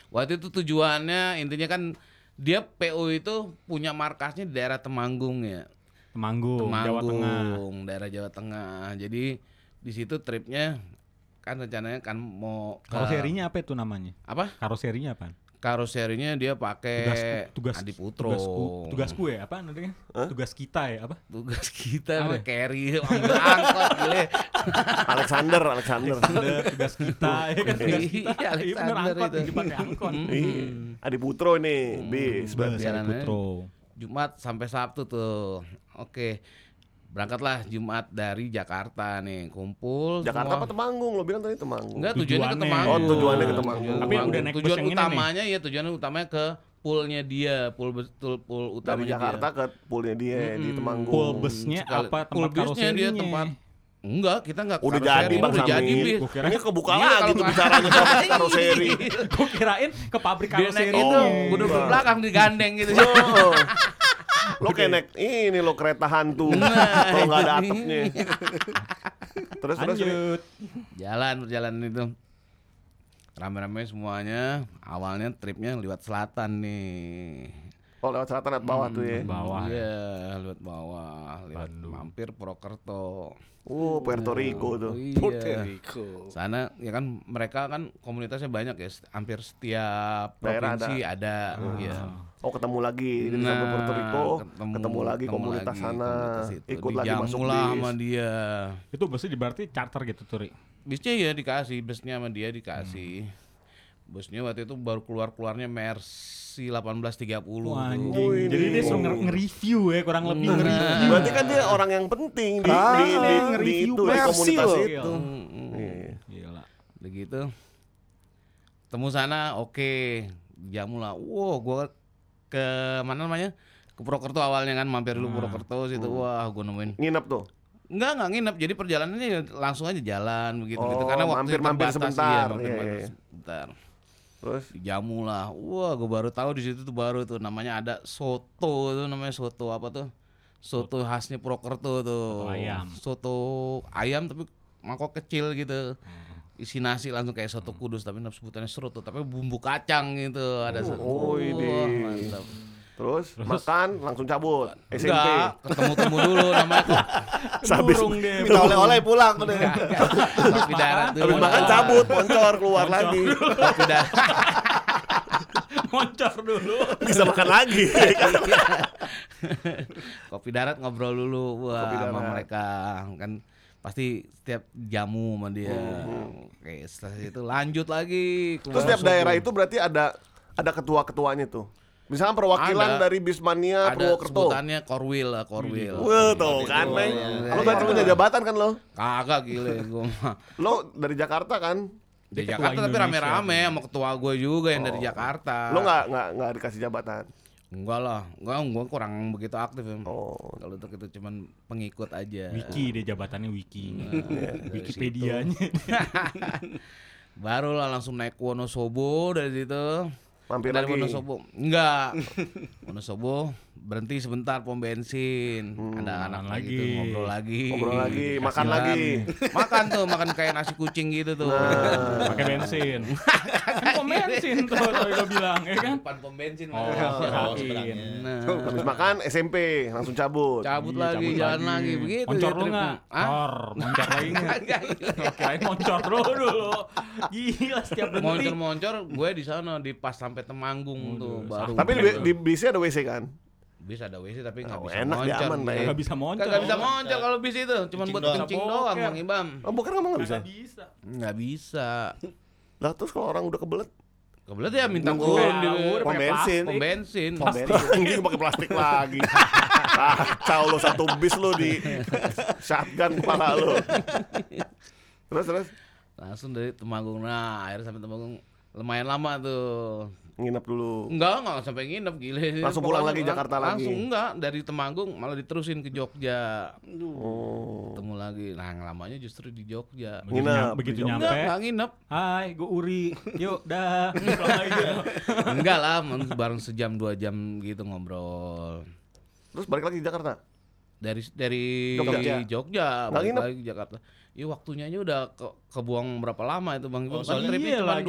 Waktu itu tujuannya intinya kan dia PU itu punya markasnya di daerah Temanggung ya. Temanggung, Jawa Tengah. Daerah Jawa Tengah. Jadi di situ tripnya kan rencananya kan mau ke... Karoserinya apa itu namanya? Apa? Karoserinya apa? Karoserinya dia pakai Adi Putro. Tugasku ya apa namanya? Tugas kita ya apa? Tugas kita apa? Carry angkot gile. Alexander tugas kita ya kan tugas kita. Iya, Alexander angkot itu pakai angkot. Adi Putro nih, bis Adi Putro. Jumat sampai Sabtu tuh. Oke. Berangkatlah Jumat dari Jakarta nih, kumpul. Jakarta semua. Apa Temanggung? Lo bilang tadi Temanggung. Enggak, tujuannya ke Temanggung. Oh, tujuannya ke Temanggung. Tapi udah naik tujuan utamanya ya, ke poolnya dia, pool utamanya dari Jakarta dia. Ke poolnya dia di Temanggung. Pool busnya apa tempat karoserinya? Dia tempat. Enggak, kita enggak udah jadi Bang Samir. Ini kebuka lagi tuh bicaranya soal karoseri. Gue kirain ke pabrik karoseri itu. Udah belakang digandeng gitu. Lo kayak naik ini lo kereta hantu kalau nggak ada atapnya. Terus jalan itu rame-rame semuanya. Awalnya tripnya lewat selatan nih. Oh lewat selatan lewat bawah tuh ya. Bawah. Iya lewat bawah. Lewat mampir Purwokerto. Oh Puerto Rico tuh. Iya. Puerto Rico. Sana ya kan mereka kan komunitasnya banyak ya. Hampir setiap provinsi ada. Iya. Oh ketemu lagi di sampai Puerto Rico. Ketemu lagi komunitas lagi, sana. Ikut lagi masuk bis sama dia. Itu busnya berarti charter gitu Turi. Bisnya ya dikasih. Busnya sama dia dikasih. Busnya waktu itu baru keluarnya Mercy. 1830. Jadi dia suruh nge-review ya kurang lebih nge-review. Berarti kan dia orang yang penting di itu komunitas itu. Gila. Begitu. Temu sana oke. Jamula. Wow, gua ke mana namanya? Ke Purwokerto awalnya kan mampir dulu Purwokerto situ. Wah, gua nemuin. Nginep tuh. Enggak nginep. Jadi perjalanannya langsung aja jalan begitu-gitu karena waktu mampir sebentar. Terus jamu lah, wah gue baru tahu di situ tuh baru tuh namanya ada soto apa tuh, soto khasnya Purwokerto tuh, soto ayam tapi mangkok kecil gitu, isi nasi langsung kayak soto kudus tapi sebutannya serut tuh, tapi bumbu kacang gitu ada soto. Mantap. Terus makan langsung cabut SMP. Enggak, ketemu dulu namanya kok. Habis minta oleh-oleh pulang udah. Tapi darat tuh. Habis makan cabut, moncor keluar lagi. Tapi darat. Moncor dulu. Bisa makan lagi. Kopi darat ngobrol dulu sama mereka kan. Pasti setiap jamu sama dia. Oke, setelah itu lanjut lagi. Terus setiap daerah itu berarti ada ketua-ketuanya tuh. Misalnya perwakilan dari Bismania Purwokerto. Sebutannya Korwil. Wah, tuh kan, Meng. Lo berarti punya jabatan kan lo? Kagak gile gua mah. Lo dari Jakarta kan? Dari Jakarta tapi rame-rame sama ketua gue juga yang dari Jakarta. Lo enggak dikasih jabatan? Enggak lah. Gua kurang begitu aktif. Kalau untuk itu cuman pengikut aja. Wiki deh jabatannya Wiki. Wikipedianya. Barulah langsung naik Wonosobo dari situ. Mampir dari lagi. Wonosobo. Enggak. Wonosobo berhenti sebentar pom bensin. Ada anak lagi tuh, ngobrol lagi, makan lagi. Makan kayak nasi kucing gitu tuh. Nah. Pakai bensin. Pom bensin tuh lo bilang ya kan? Pan pom bensin. Habis makan SMP langsung cabut lagi. Begitu. Moncor lu enggak? Moncor lagi enggak? Kirain moncor dulu. Gila setiap berhenti. Moncor gue di sana di pas sampai Temanggung tuh baru. Tapi di bis ada WC kan? Bis ada WC tapi enggak bisa moncor. Enggak bisa moncor kalau bis itu, cuman buat kencing doang Bang Ibam. Oh, bukan ngomong enggak bisa. Lah terus kalau orang udah kebelet ya minta pom bensin. Ini pakai plastik lagi. Kacau lo satu bis lo di shotgun kepala lo. Terus langsung dari Temanggung. Nah, akhirnya sampai Temanggung lumayan lama tuh. Nginep dulu. Enggak sampai nginep gile. Langsung pulang lagi Jakarta lagi. Langsung enggak dari Temanggung malah diterusin ke Jogja. Ketemu lagi. Nah, yang lamanya justru di Jogja. Begitu nyampe. Enggak nginep. Hai, gue Uri. Yuk, dah. Enggak lah, bareng sejam 2 jam gitu ngobrol. Terus balik lagi ke Jakarta. Dari Jogja balik lagi ke Jakarta. Iya waktunya aja udah kebuang berapa lama itu Bang Ibu? Soalnya tripnya cuma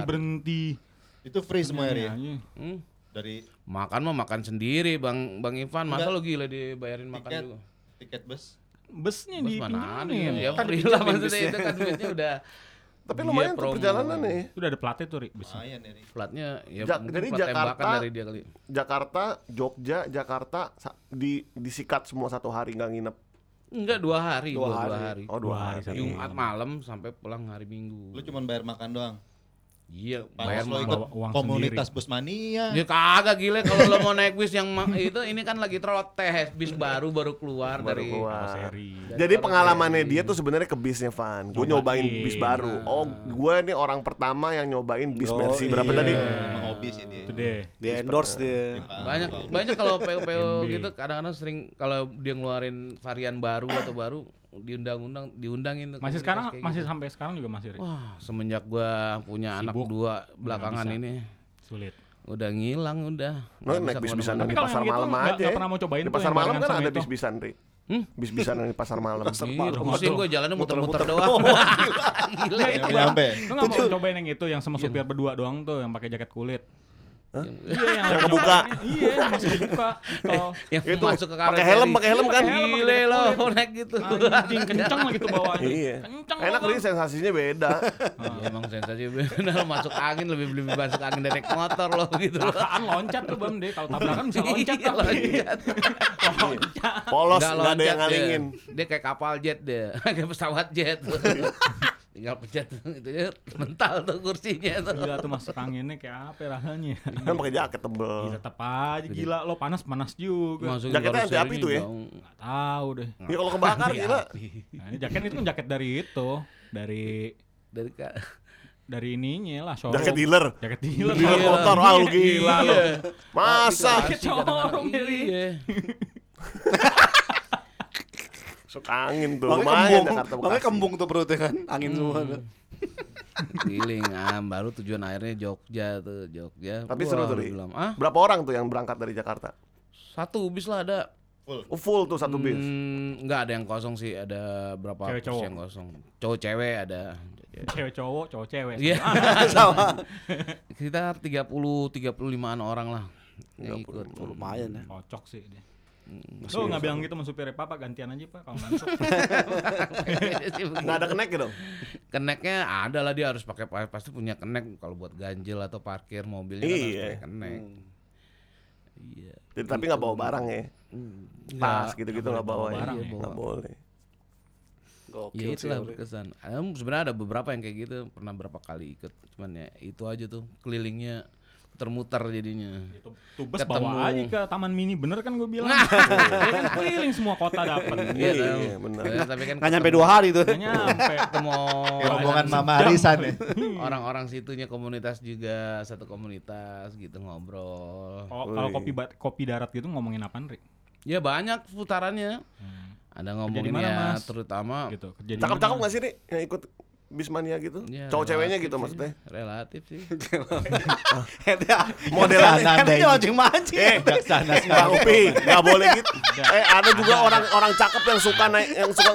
2 hari. Berhenti. Itu free semuanya ya? Dari makan mah makan sendiri Bang Ivan, masa lo gila dibayarin makan juga. Tiket bus. Busnya dipinjemin. Ya kan lah maksudnya itu kan duitnya udah. Tapi lumayan tuh perjalanan nih. Udah ada platnya tuh, Ri. Lumayan ya, Ri. Platnya ya dari plat Jakarta dari dia kali. Jakarta, Jogja, Jakarta disikat semua satu hari enggak nginep. Enggak, 2 hari. 2 hari. Oh, 2 hari. Jumat malam sampai pulang hari Minggu. Lu cuma bayar makan doang. Iya, bayar lo ikut komunitas Bismania. Ya kagak gila kalau lo mau naik bis yang itu ini kan lagi trotes bis baru keluar dari seri. Jadi pengalamannya dia tuh sebenarnya ke bisnya Van. Gue nyobain bis baru. Nah. Oh, gue nih orang pertama yang nyobain bis Mercy berapa tadi? Ngobis ini. Itu deh. Dia endorse dia. Banyak kalau PO-PO gitu kadang-kadang sering kalau dia ngeluarin varian baru atau baru diundangin masih sekarang masih gitu. Sampai sekarang juga masih. Wah, semenjak gua punya sibuk, anak 2 belakangan ini sulit. Udah ngilang udah. Nah, naik bis-bisan di pasar malam gitu, aja. Enggak pernah mau cobain. Di pasar malam kan ada bis-bisan, Ri. Bis-bisan di pasar malam. Pusing gua jalannya muter-muter doang. Gila itu. Lu enggak mau cobain yang itu yang sama supir berdua doang tuh yang pakai jaket kulit. Iya yang kebuka. Iya, masih kebuka. Yang masuk ke kamar. Pakai helm kan. Gile loh, naik gitu. Anjing kenceng lagi tuh bawaannya. Iya. Kenceng. Enak nih sensasinya beda. Emang sensasinya beda. Masuk angin lebih masuk angin dari naik motor loh gitu. Tahan loncat tuh Bang deh. Kalau tabrakan bisa loncat kan. Polos enggak ada yang ngalingin. Dia kayak kapal jet deh. Kayak pesawat jet. Tinggal pencet itu ya mental tuh kursinya tuh. Gila tuh masuk anginnya kayak apa rasanya. Kan pakai jaket tebel. Gila tetap aja gila lo panas juga. Masukin jaketnya anti api tuh ya. Enggak tahu deh. Ya kalau kebakar gila. Nah, ini jaket itu kan jaket dari itu, dari ininya lah showroom. Jaket dealer. Dealer motor lu gila lo. Masa showroom ini. Masuk angin tuh, lumayan Jakarta Bekasi. Makanya kembung tuh perutnya kan, angin semua tuh. Giling, baru tujuan akhirnya Jogja. Tapi seru tuh Ri, berapa orang tuh yang berangkat dari Jakarta? 1 bis lah ada. Full tuh 1 bis? Enggak ada yang kosong sih, ada berapa cewek, bis yang kosong. Cowok cewek ada. Cewek cowok, cowok cewek. Iya, sama. Sekitar 30-35an orang lah. 30, lumayan ya. Kocok sih dia. Lo nggak bilang gitu sama supirnya, Pak gantian aja Pak kalau masuk. Nggak ada kenek gitu? Keneknya ada lah, dia harus pakai pasti punya kenek kalau buat ganjil atau parkir mobilnya kan harus pakai kenek. Iya. Tapi nggak bawa barang ya? Tas gitu-gitu nggak bawa ya? Nggak boleh. Iya itulah berkesan. Sebenarnya ada beberapa yang kayak gitu, pernah berapa kali ikut, cuman ya itu aja tuh kelilingnya. Termuter jadinya. Tuh bus bawa aja ke taman mini, bener kan gue bilang. Dia kan keliling semua kota dapat. Iya benar. Tapi kan nggak nyampe 2 hari tuh. Nggak nyampe ketemu. Rombongan Mama Arisan ya. Orang-orang situnya komunitas juga satu komunitas gitu ngobrol. Kalau kopi darat gitu ngomongin apaan Ri? Ya banyak putarannya. Ada ngomongin ya terutama. Cakep-cakep nggak sih Ri yang ikut Bismania gitu, ya, cowok ceweknya gitu sih. Maksudnya? Relatif sih. Modelannya kan mancing-mancing. Bang Upi, nggak boleh gitu. Ada juga orang cakep yang suka naik, yang suka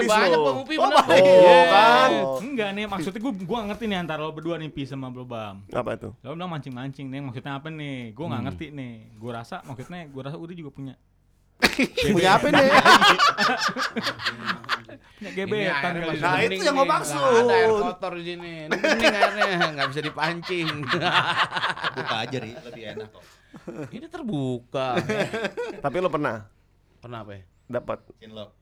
bis loh. Banyak Bang Upi, bener. Oh kan? Enggak nih, maksudnya gue ngerti nih antara lo berdua nih Pi sama Bro Bam. Apa itu? Lo bilang mancing-mancing nih, maksudnya apa nih? Gue nggak ngerti nih. Gue rasa Uri juga punya. Punya apa nih? Punya gebetan. Nah itu yang gue maksud. Ada air kotor di sini. Bening airnya nggak bisa dipancing. Buka aja Ri, lebih enak kok. Ini terbuka. Tapi lo pernah? Pernah apa ya? Dapat cinlok.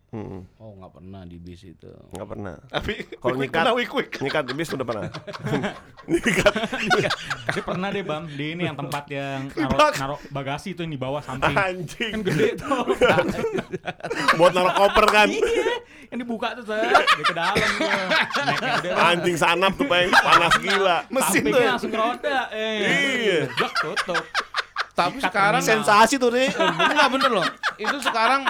Oh nggak pernah di bis itu. Nggak pernah. Tapi kalau nyikat di bis udah pernah. Nyikat. Tapi pernah deh Bam di ini yang tempat yang naruh bagasi itu yang di bawah samping. Anjing. Kan gede tuh. Buat naruh koper kan. Iya. Yang dibuka tuh ke dalam. Anjing sanap tuh pengen panas gila. Mesin tuh. Sampingnya langsung roda. Iya. Jok tutup. Tapi sekarang sensasi tuh nih. Bener loh. Itu sekarang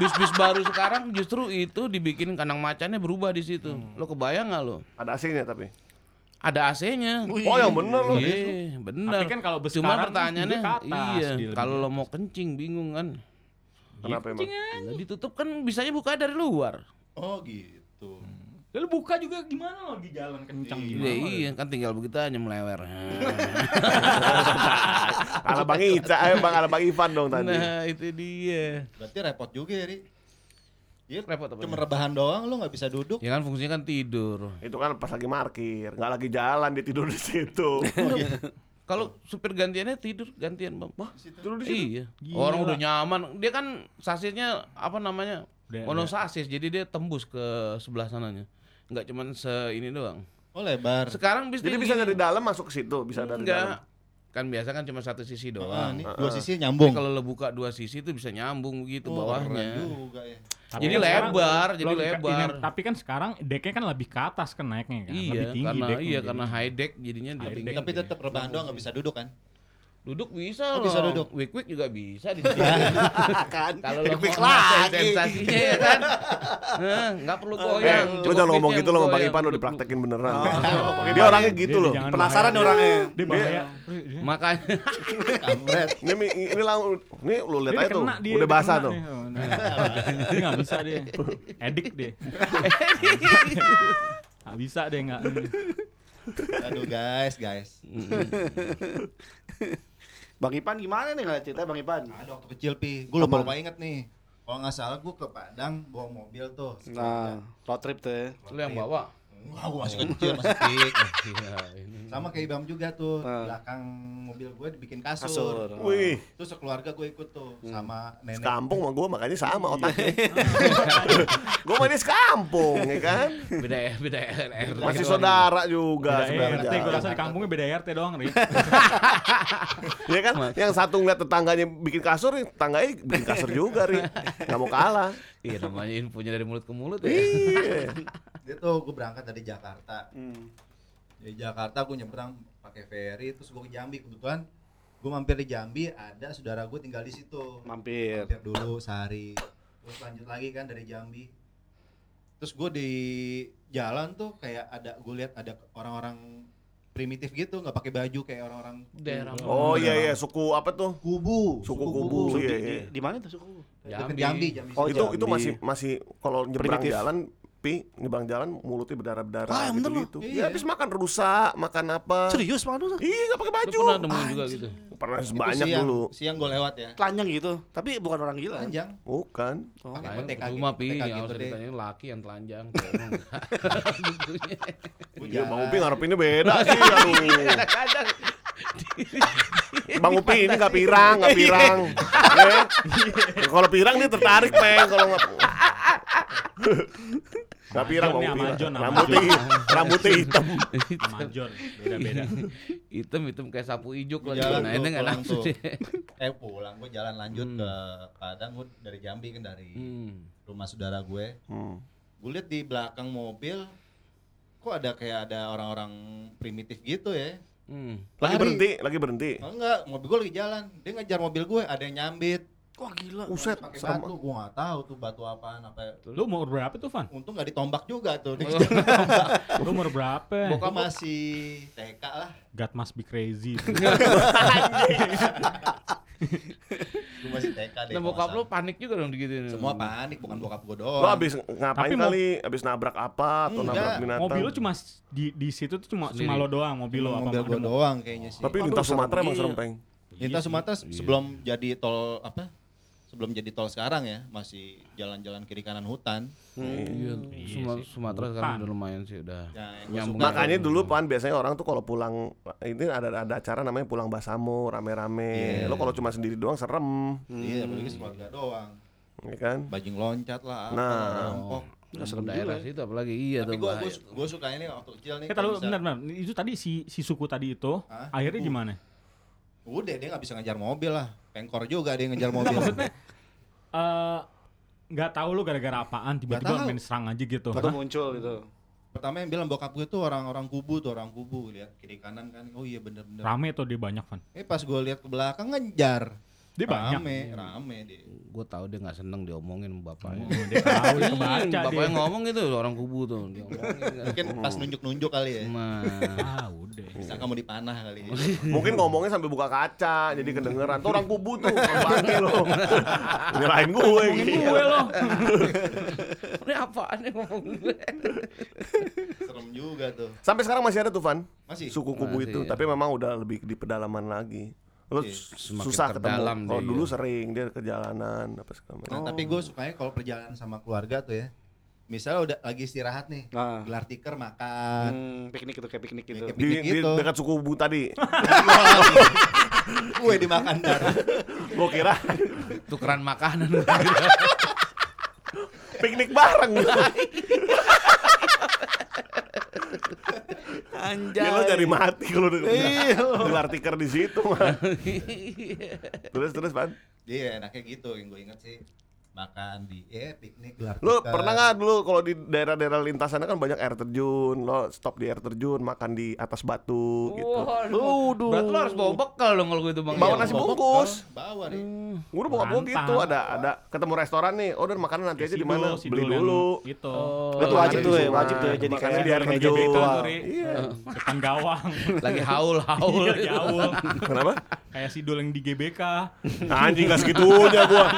bis-bis baru sekarang justru itu dibikin kandang macannya berubah di situ. Lo kebayang nggak lo? Ada AC-nya tapi. Ada AC-nya. Oh yang bener lo. Iya bener. Tapi kan kalau bus cuma pertanyaannya, iya kalau lo mau kencing bingung kan? Kenapa emang? Ditutup kan bisanya buka dari luar. Oh gitu. Lalu buka juga gimana lagi jalan kencang gimana? Iya kan tinggal begitu aja melewer. Ala Bang Ica, ala Bang Ivan dong tadi. Nah itu dia. Berarti repot juga ya Ri. Iya repot apa? Cuma rebahan doang lu gak bisa duduk. Ya kan fungsinya kan tidur. Itu kan pas lagi parkir, gak lagi jalan dia tidur di situ. Kalau supir gantiannya tidur gantian Bang. Wah, tidur di situ. Iya. Gila. Orang udah nyaman. Dia kan sasisnya apa namanya? Mono sasis. Jadi dia tembus ke sebelah sananya. Enggak cuman ini doang. Oh, lebar. Sekarang bis jadi bisa dari dalam masuk ke situ, bisa dari dalam. Kan biasa kan cuma satu sisi doang. Ini dua sisi nyambung. Kalau lo buka dua sisi itu bisa nyambung gitu bawahnya. Juga, ya. Jadi lebar, jadi lebar. Tapi kan sekarang decknya kan lebih ke atas kan naiknya kan. Iya, lebih tinggi deck. Iya, karena high deck jadinya high deck, tapi tetap rebahan doang enggak bisa duduk kan? Duduk bisa loh. Bisa duduk. Week-week juga bisa di sini. Kan. Kalau lebih kelas sensasinya ya kan. Nah, enggak perlu goyang. Lu jangan ngomong gitu loh, Bang Ipan lo dipraktekin beneran. Dia orangnya gitu loh. Penasaran orangnya. Makanya kampret. Ini langsung nih lu lihat aja tuh. Udah basah tuh. Dia enggak bisa dia. Edik dia. Enggak bisa dia enggak. Aduh guys. Bang Ipan gimana nih kalau cerita Bang Ipan? Aduh waktu kecil Pi, gue lupa inget nih. Kalau nggak salah gue ke Padang bawa mobil tuh. Nah, road trip tuh. Lu yang bawa? Wah, gue masih kecil masih pik. Sama kayak Ibam juga tuh, belakang mobil gue dibikin kasur. Wih. Terus sekeluarga gue ikut tuh sama nenek. Sekampung sama gue makanya sama otaknya. Gue manis kampung ya kan. Beda RT. Masih saudara juga. Beda RT, gue rasa di kampungnya beda RT doang Ri. Ya kan, yang satu ngeliat tetangganya bikin kasur, tetangganya bikin kasur juga Ri. Gak mau kalah. Iya namanya infonya dari mulut ke mulut ya. Iya. Itu gue berangkat dari Jakarta. Dari Jakarta gue nyebrang pakai ferry terus gue ke Jambi. Kebetulan gue mampir di Jambi, ada saudara gue tinggal di situ. Mampir dulu sehari. Terus lanjut lagi kan dari Jambi. Terus gue di jalan tuh kayak gue lihat ada orang-orang primitif gitu, nggak pakai baju kayak orang-orang daerah. Oh iya, suku apa tuh? Kubu. Suku kubu. Iya. Di mana tuh suku? Jambi. Oh itu masih kalau nyebrang jalan nyebrang jalan mulutnya berdarah-darah gitu. Iya. Ya habis makan rusa, makan apa? Serius makan rusa? Iya, enggak pakai baju. Lu pernah nemu juga gitu. Pernah sebanyak siang, dulu. Siang gue lewat ya. Telanjang gitu. Tapi bukan orang gila. Telanjang. Bukan. Pakai petek kaki. Cuma Pi, enggak usah ditanyain laki yang telanjang. Iya, Bang Upi ngarepinnya beda sih. Kadang-kadang Bang Upi ini enggak pirang. Kalau pirang dia tertarik, Peng. Kalau enggak tapi rambutnya hitam. Amajon beda-beda. Hitam kayak sapu ijuk lah. Nah, ini enggak langsung. Pulang gue jalan lanjut ke Padang, gue dari Jambi kan dari rumah saudara gue. Gue lihat di belakang mobil kok ada orang-orang primitif gitu ya. Lagi berhenti. Oh, enggak, mobil gue lagi jalan. Dia ngejar mobil gue, ada yang nyambit. Wah gila, uset pakai batu, gue nggak tahu tuh batu apa. Lu umur berapa tuh Van? Untung nggak ditombak juga tuh. Lu umur berapa? Boka masih TK lah. God must be crazy. Lu masih TK deh. Nah bokap lu panik juga dong digituin. Semua panik, bukan bokap gue doang. Lu abis ngapain kali? Abis nabrak apa atau nabrak binatang? Mobil lu cuma di situ tuh cuma lo doang, mobil lo apa? Mobil gue doang kayaknya sih. Tapi lintas Sumatera emang serem Peng. Lintas Sumatera sebelum jadi tol apa? Sebelum jadi tol sekarang ya, masih jalan-jalan kiri kanan hutan. Sumatera sekarang udah lumayan sih udah. Ya, makanya dulu Pan biasanya orang tuh kalau pulang ini ada acara namanya pulang basamu rame-rame. Lo kalau cuma sendiri doang serem. Iya, apalagi keluarga doang. Iya kan? Bajing loncat lah, rampok. Serem daerah sih itu apalagi iya tuh. Tapi gua suka ini waktu kecil nih. Kita lu benar. Itu tadi si suku tadi itu akhirnya gimana? Udah dia nggak bisa ngejar mobil lah, pengkor juga dia ngejar mobil. Maksudnya nggak tahu lu gara-gara apaan tiba-tiba main serang aja gitu. Baru muncul gitu. Pertama yang bilang bokap gue tuh orang kubu lihat kiri kanan kan. Oh iya bener. Rame tuh dia banyak kan. Pas gue lihat ke belakang ngejar. Dia banyak. Rame dia. Gue tau dia gak seneng diomongin bapaknya. Dia tau dia kebaca. Bapaknya ngomong gitu, orang kubu tuh. Mungkin pas nunjuk-nunjuk kali ya. Nah, udah. Bisa kamu dipanah kali. Mungkin ngomongnya sampai buka kaca, jadi kedengeran. Tuh orang kubu tuh, bangke loh. Nyerahin gue gitu. Gue loh. Ini apaan yang ngomong gue? Serem juga tuh. Sampai sekarang masih ada tuh, Van? Masih. Suku kubu itu, tapi memang udah lebih di pedalaman lagi. Lo susah ketemu. Kalau dulu sering dia ke jalanan apa segala macam. Nah, tapi gue sukanya kalau perjalanan sama keluarga tuh ya. Misalnya udah lagi istirahat nih, gelar tikar makan, piknik gitu, kayak piknik gitu. Di dekat suku Bu tadi. Gue dimakan dar. Gue kira tukeran makanan. Piknik bareng. Anjay. Ya lo cari mati kalau udah gelar tikar di situ mah. Terus Pan? Iya enaknya gitu yang gue inget sih. Makan di piknik gelar tikar. Lo pernah gak dulu kalau di daerah-daerah lintasannya kan banyak air terjun. Lo stop di air terjun, makan di atas batu gitu. Waduh. Berarti lo harus bawa bekal dong kalau gitu Bang. Bawa nasi bungkus. Bawa nih. Gue udah bawa gitu ada ketemu restoran nih. Oh dan makanan nanti aja di mana? Beli dulu. Gitu. Itu wajib tuh ya jadi karena di air terjun. Iya. Setan gawang. Lagi haul. Kenapa? Kayak sidul yang di GBK. Anjing gak segitunya gua.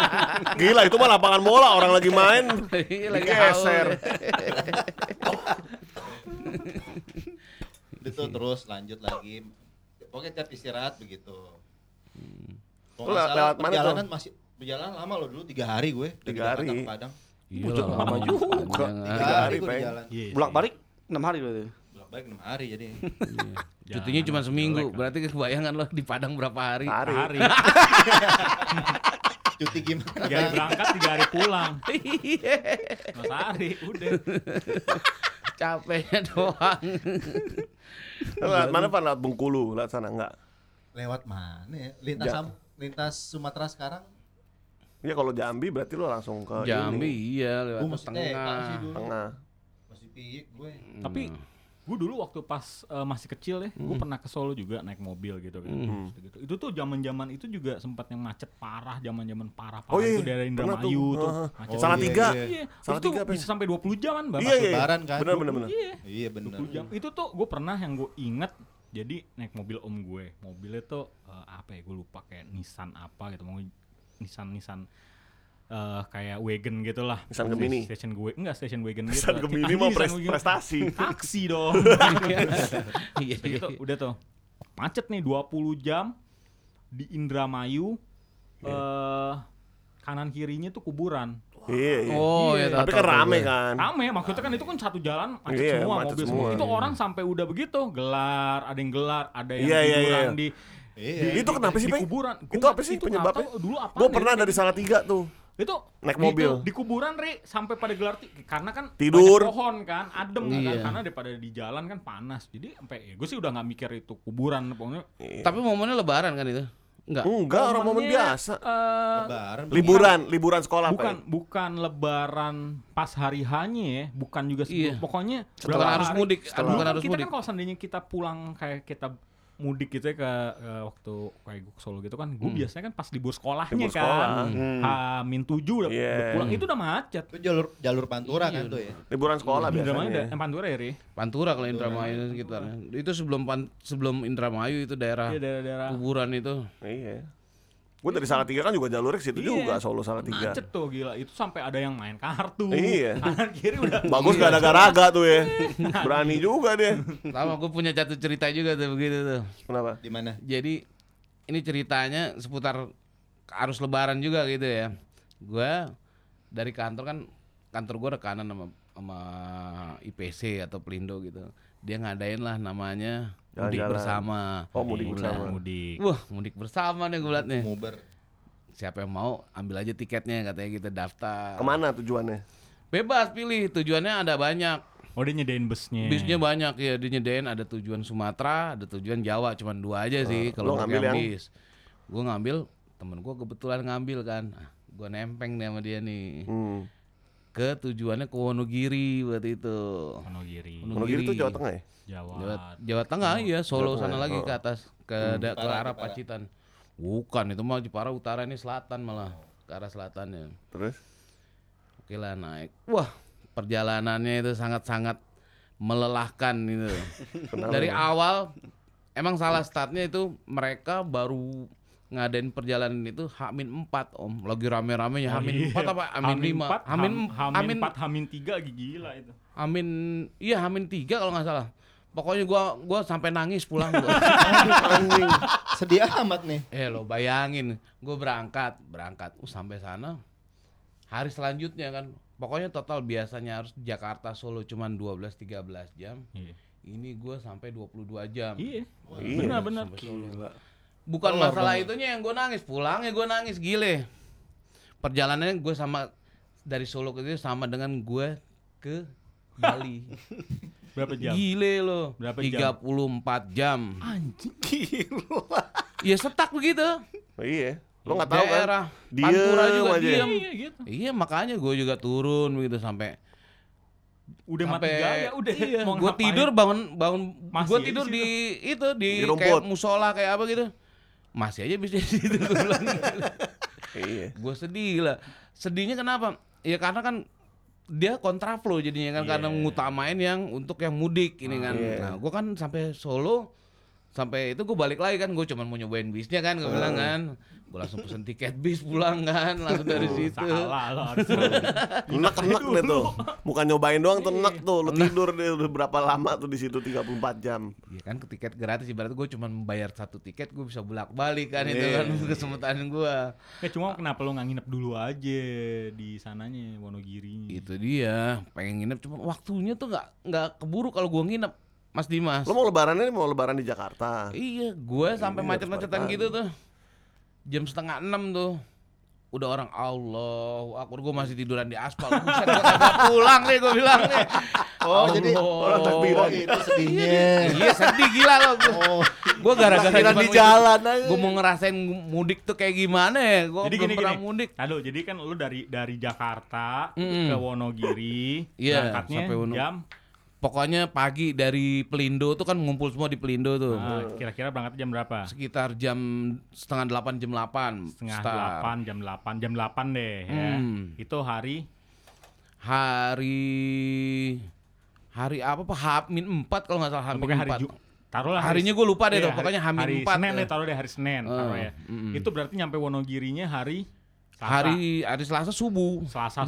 Gila itu mah lapangan bola orang lagi main. Lagi geser. Itu terus lanjut lagi. Oke tiap istirahat begitu. Kalau lewat mana tuh? Masih berjalan lama loh dulu 3 hari gue. 3 hari. Padang. Pucuk lama juga. 3 hari pengen. Bolak-balik 6 hari berarti. Bolak-balik 6 hari jadi. Cutinya cuma seminggu, berarti kebayangan lo di Padang berapa hari? Hari. Cuti gimana? 3 hari berangkat, 3 hari pulang. Mas hari, udah. Capeknya doang. Lewat mana Pak? Lewat Bengkulu, lewat sana enggak? Lewat mana ya? Lintas Sumatera sekarang? Ya kalau Jambi berarti lo langsung ke Jambi, ini. Iya lewat tengah. Masih piyik gue. Tapi gue dulu waktu pas masih kecil ya, gue pernah ke Solo juga naik mobil gitu kan. Itu tuh zaman-zaman itu juga sempat yang macet parah, zaman-zaman parah-parah itu daerah Indramayu tuh. Salatiga bisa sampai 20 jam kan Bapak. Lebaran kan. Benar. Iya benar. Itu tuh gue pernah yang gue inget jadi naik mobil om gue. Mobilnya tuh apa ya gue lupa kayak Nissan apa gitu. Nissan kayak wagon gitu lah. Nissan Gemini. Station wagon gitu. Nissan Gemini mau prestasi. Taksi dong. Iya gitu. Udah tuh. Macet nih 20 jam di Indramayu. Kanan kirinya tuh kuburan. Iya. Oh iya. Tapi kan rame kan. Rame maksudnya kan itu kan satu jalan macet semua mobil semua. Itu orang sampai udah begitu gelar, ada yang gelar, ada yang kuburan di. Itu kenapa sih Bang? Itu apa sih penyebabnya? Gue pernah dari Salatiga tuh. Itu naik mobil di kuburan sampai pada gelar karena kan tidur pohon kan adem kan karena daripada di jalan kan panas jadi sampai gue sih udah nggak mikir itu kuburan pokoknya. Tapi momennya lebaran kan itu enggak orang momen biasa lebaran liburan sekolah bukan lebaran pas hari hanya ya bukan juga sebelum pokoknya setelah harus mudik kita kan kalau seandainya kita pulang kayak kita mudik gitu ya ke waktu kayak gue ke Solo gitu kan, gue biasanya kan pas libur sekolahnya kan, H-7 udah pulang itu udah macet. Itu jalur Pantura kan tuh ya. Liburan sekolah biasanya. Pantura ya, Ri. Pantura kalau Indramayu sekitarnya. Itu sebelum Indramayu itu daerah kuburan itu. Iya. Gue dari Salatiga kan juga jalurnya situ juga Solo Salatiga. Macet tuh gila, itu sampai ada yang main kartu. Iya. Kanan kiri udah. Bagus gak ada garaga tuh ya. Berani juga deh. Lama gue punya satu cerita juga tuh begitu tuh. Kenapa? Di mana? Jadi ini ceritanya seputar arus lebaran juga gitu ya. Gue dari kantor kan gue rekanan sama IPC atau Pelindo gitu. Dia ngadain lah namanya mudik bersama. Oh mudik. Wah mudik bersama nih gue liat nih. Siapa yang mau ambil aja tiketnya katanya kita daftar. Kemana tujuannya? Bebas pilih tujuannya ada banyak. Oh dia nyedain busnya. Busnya banyak ya dia nyedain ada tujuan Sumatera ada tujuan Jawa cuman 2 aja sih kalau ngambil bis. Gue ngambil temen gue kebetulan ngambil kan. Nah, gue nempeng nih sama dia nih. Ke tujuannya ke Wonogiri waktu itu. Wonogiri itu Jawa Tengah ya? Jawa Tengah ya, Solo sana lagi ke atas ke arah Pacitan. Bukan, itu mah Jepara Utara, ini selatan malah, ke arah selatannya. Terus? Oke lah naik. Wah, perjalanannya itu sangat-sangat melelahkan gitu. Dari awal emang salah startnya itu mereka baru ngadain perjalanan itu H-4 om, lagi rame-ramenya H-4 apa? H-4, H-3 gila itu. H-3 kalau nggak salah. Pokoknya gua sampai nangis pulang gua. Sedih amat nih. Lo bayangin, gua berangkat. Sampai sana hari selanjutnya kan. Pokoknya total biasanya harus Jakarta Solo cuman 12-13 jam. Iya. Ini gua sampai 22 jam. Iya. Benar-benar. Bukan masalah itunya yang gue nangis, pulangnya gue nangis gile. Perjalanannya gue sama dari Solo ke itu sama dengan gue ke Bali. Berapa jam? Gile loh. Berapa 34 jam. Anjing gila. Iya setak begitu. Oh, iya. Lo nggak tahu kan? Pantura juga diam. Iya, gitu. Iya makanya gue juga turun begitu sampai. Udah mati gaya, udah. Iya, gue tidur bangun. Gue tidur di kayak musola kayak apa gitu. Masih aja bisa di situ bulan. Iya. Gue sedih lah. Sedihnya kenapa? Ya karena kan dia kontraflow jadinya kan karena ngutamain yang untuk yang mudik ini kan. Nah, gue kan sampai Solo sampai itu gue balik lagi kan, gue cuma mau nyobain bisnya kan, gue bilang kan. Gue langsung pesen tiket bis pulang kan, langsung dari situ. Salah lo harus. Enak deh tuh. Bukan nyobain doang, enak tuh. Lo tidur deh berapa lama tuh di situ 34 jam. Iya kan, ke tiket gratis ibarat gue cuma membayar satu tiket, gue bisa bolak-balik kan itu kan kesempatan gue. Cuma kenapa lo nggak nginep dulu aja di sananya Wonogirinya? Itu dia, pengen nginep cuma waktunya tuh nggak keburu kalau gue nginep. Mas Dimas, lo mau lebaran di Jakarta? Iya, gue sampai macet-macetan gitu tuh. Jam 5:30 tuh udah orang Allah, aku gue masih tiduran di aspal. Buset, gue kagak pulang deh, gue bilang nih. Oh jadi orang takbiran itu sedihnya. Iya sedih gila loh. Gue gara-gara di jalan aja. Gue mau ngerasain mudik tuh kayak gimana ya. Gue belum pernah mudik. Aduh, jadi kan lu dari Jakarta ke Wonogiri, berangkatnya jam. Pokoknya pagi dari Pelindo tuh kan ngumpul semua di Pelindo tuh. Nah, kira-kira berangkat jam berapa? Sekitar jam 7:30, jam 8. Jam 8 deh. Ya. Itu hari apa Pak? H-4 kalau nggak salah. H-4. Taruhlah harinya gue lupa deh tuh. Pokoknya H-4. Hari Senin deh, taruh deh hari Senin. Itu berarti nyampe Wonogirinya hari Selasa subuh. Selasa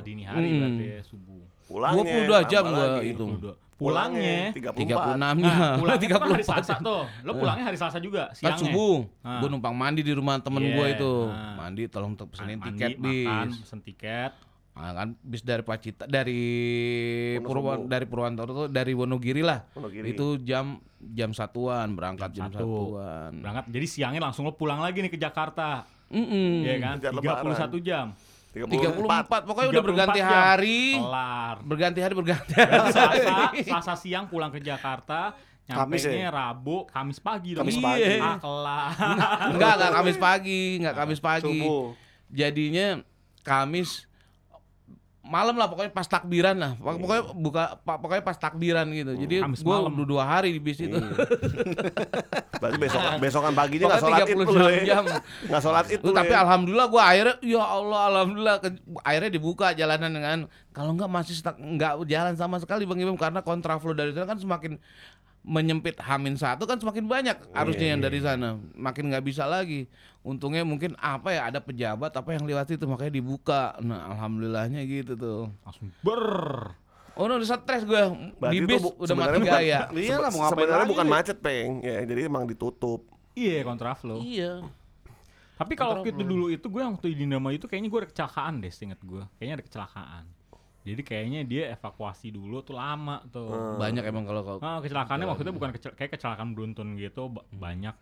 dini hari berarti ya, subuh. Pulangnya 22 jam gua hitung. Pulangnya 36-nya. Pulang 34 Selasa tuh. Lo pulangnya hari Selasa juga siangnya. Pas subuh. Gua numpang mandi di rumah temen gua itu. Mandi tolong pesenin tiket bis. Pesen tiket. Nah, kan bis dari Pacita dari Purwokerto tuh dari Wonogiri lah. Itu jam 1-an berangkat jam 1-an. Berangkat. Jadi siangnya langsung lo pulang lagi nih ke Jakarta. Iya kan? 31 jam. 34 pokoknya 34 udah berganti hari. Selasa siang pulang ke Jakarta. Nyampenya Rabu, Kamis pagi. Enggak Kamis pagi. Subuh. Jadinya Kamis malam lah, pokoknya pas takbiran lah. Pokoknya pas takbiran gitu. Jadi gue udah 2 hari di bis itu. Berarti besokan paginya enggak sholat Id dulu ya. Enggak sholat Id. Tapi alhamdulillah gue akhirnya akhirnya dibuka jalanan dengan kalau enggak masih enggak jalan sama sekali Bang Imam, karena kontraflow dari sana kan semakin menyempit. H-1 kan semakin banyak harusnya yang dari sana, makin nggak bisa lagi. Untungnya mungkin ada pejabat yang lewat itu makanya dibuka. Nah alhamdulillahnya gitu tuh. Langsung udah stres gue di bis udah mati gaya. Iyalah mau ngapain lagi? Bukan macet peng, ya jadi emang ditutup. Iya kontraflow. Iya. Tapi kalau gitu dulu itu gue waktu di Dinamo itu kayaknya gue ada kecelakaan deh, seinget gue. Kayaknya ada kecelakaan. Jadi kayaknya dia evakuasi dulu tuh lama tuh. Banyak emang kalau kecelakaannya waktu itu bukan kayak kecelakaan beruntun gitu, banyak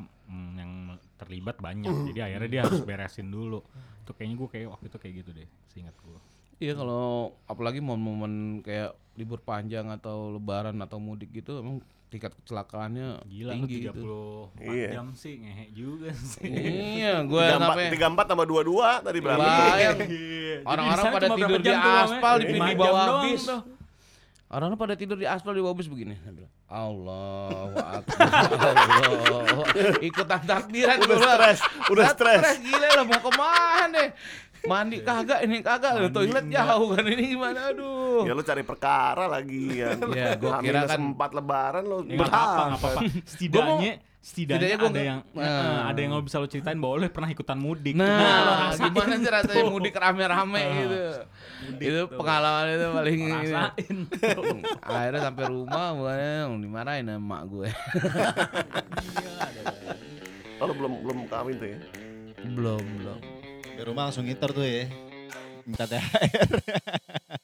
yang terlibat banyak. Jadi akhirnya dia harus beresin dulu. Itu kayaknya gue waktu itu kayak gitu deh, seingat gue. Iya kalau apalagi momen-momen kayak libur panjang atau lebaran atau mudik gitu emang tingkat kecelakaannya gila, tinggi gitu. 34 jam sih, ngehe juga sih. Iya, gue 34 tambah 22 tadi berapa? Orang-orang pada tidur di aspal di bawah bis. Orang-orang pada tidur di aspal di bawah bus begini. Allahu Akbar. Allah. Ikutan takbiran. Udah stres. Gila lah, mau kemana? Mandi kagak, ini kagak. Toilet jauh kan, ini gimana? Aduh. Ya lo cari perkara lagi kan. Ya, gua kira kan sempat lebaran lo. Apa-apa. Setidaknya ada yang gak bisa lo ceritain bahwa lo pernah ikutan mudik. Nah, gimana sih rasanya mudik rame-rame gitu. Itu pengalaman itu paling rasain. Akhirnya sampai rumah bukannya dimarahin sama emak gue. Lo belum kawin tuh ya? Belum. Di rumah langsung ngitor tuh ya. Minta THR.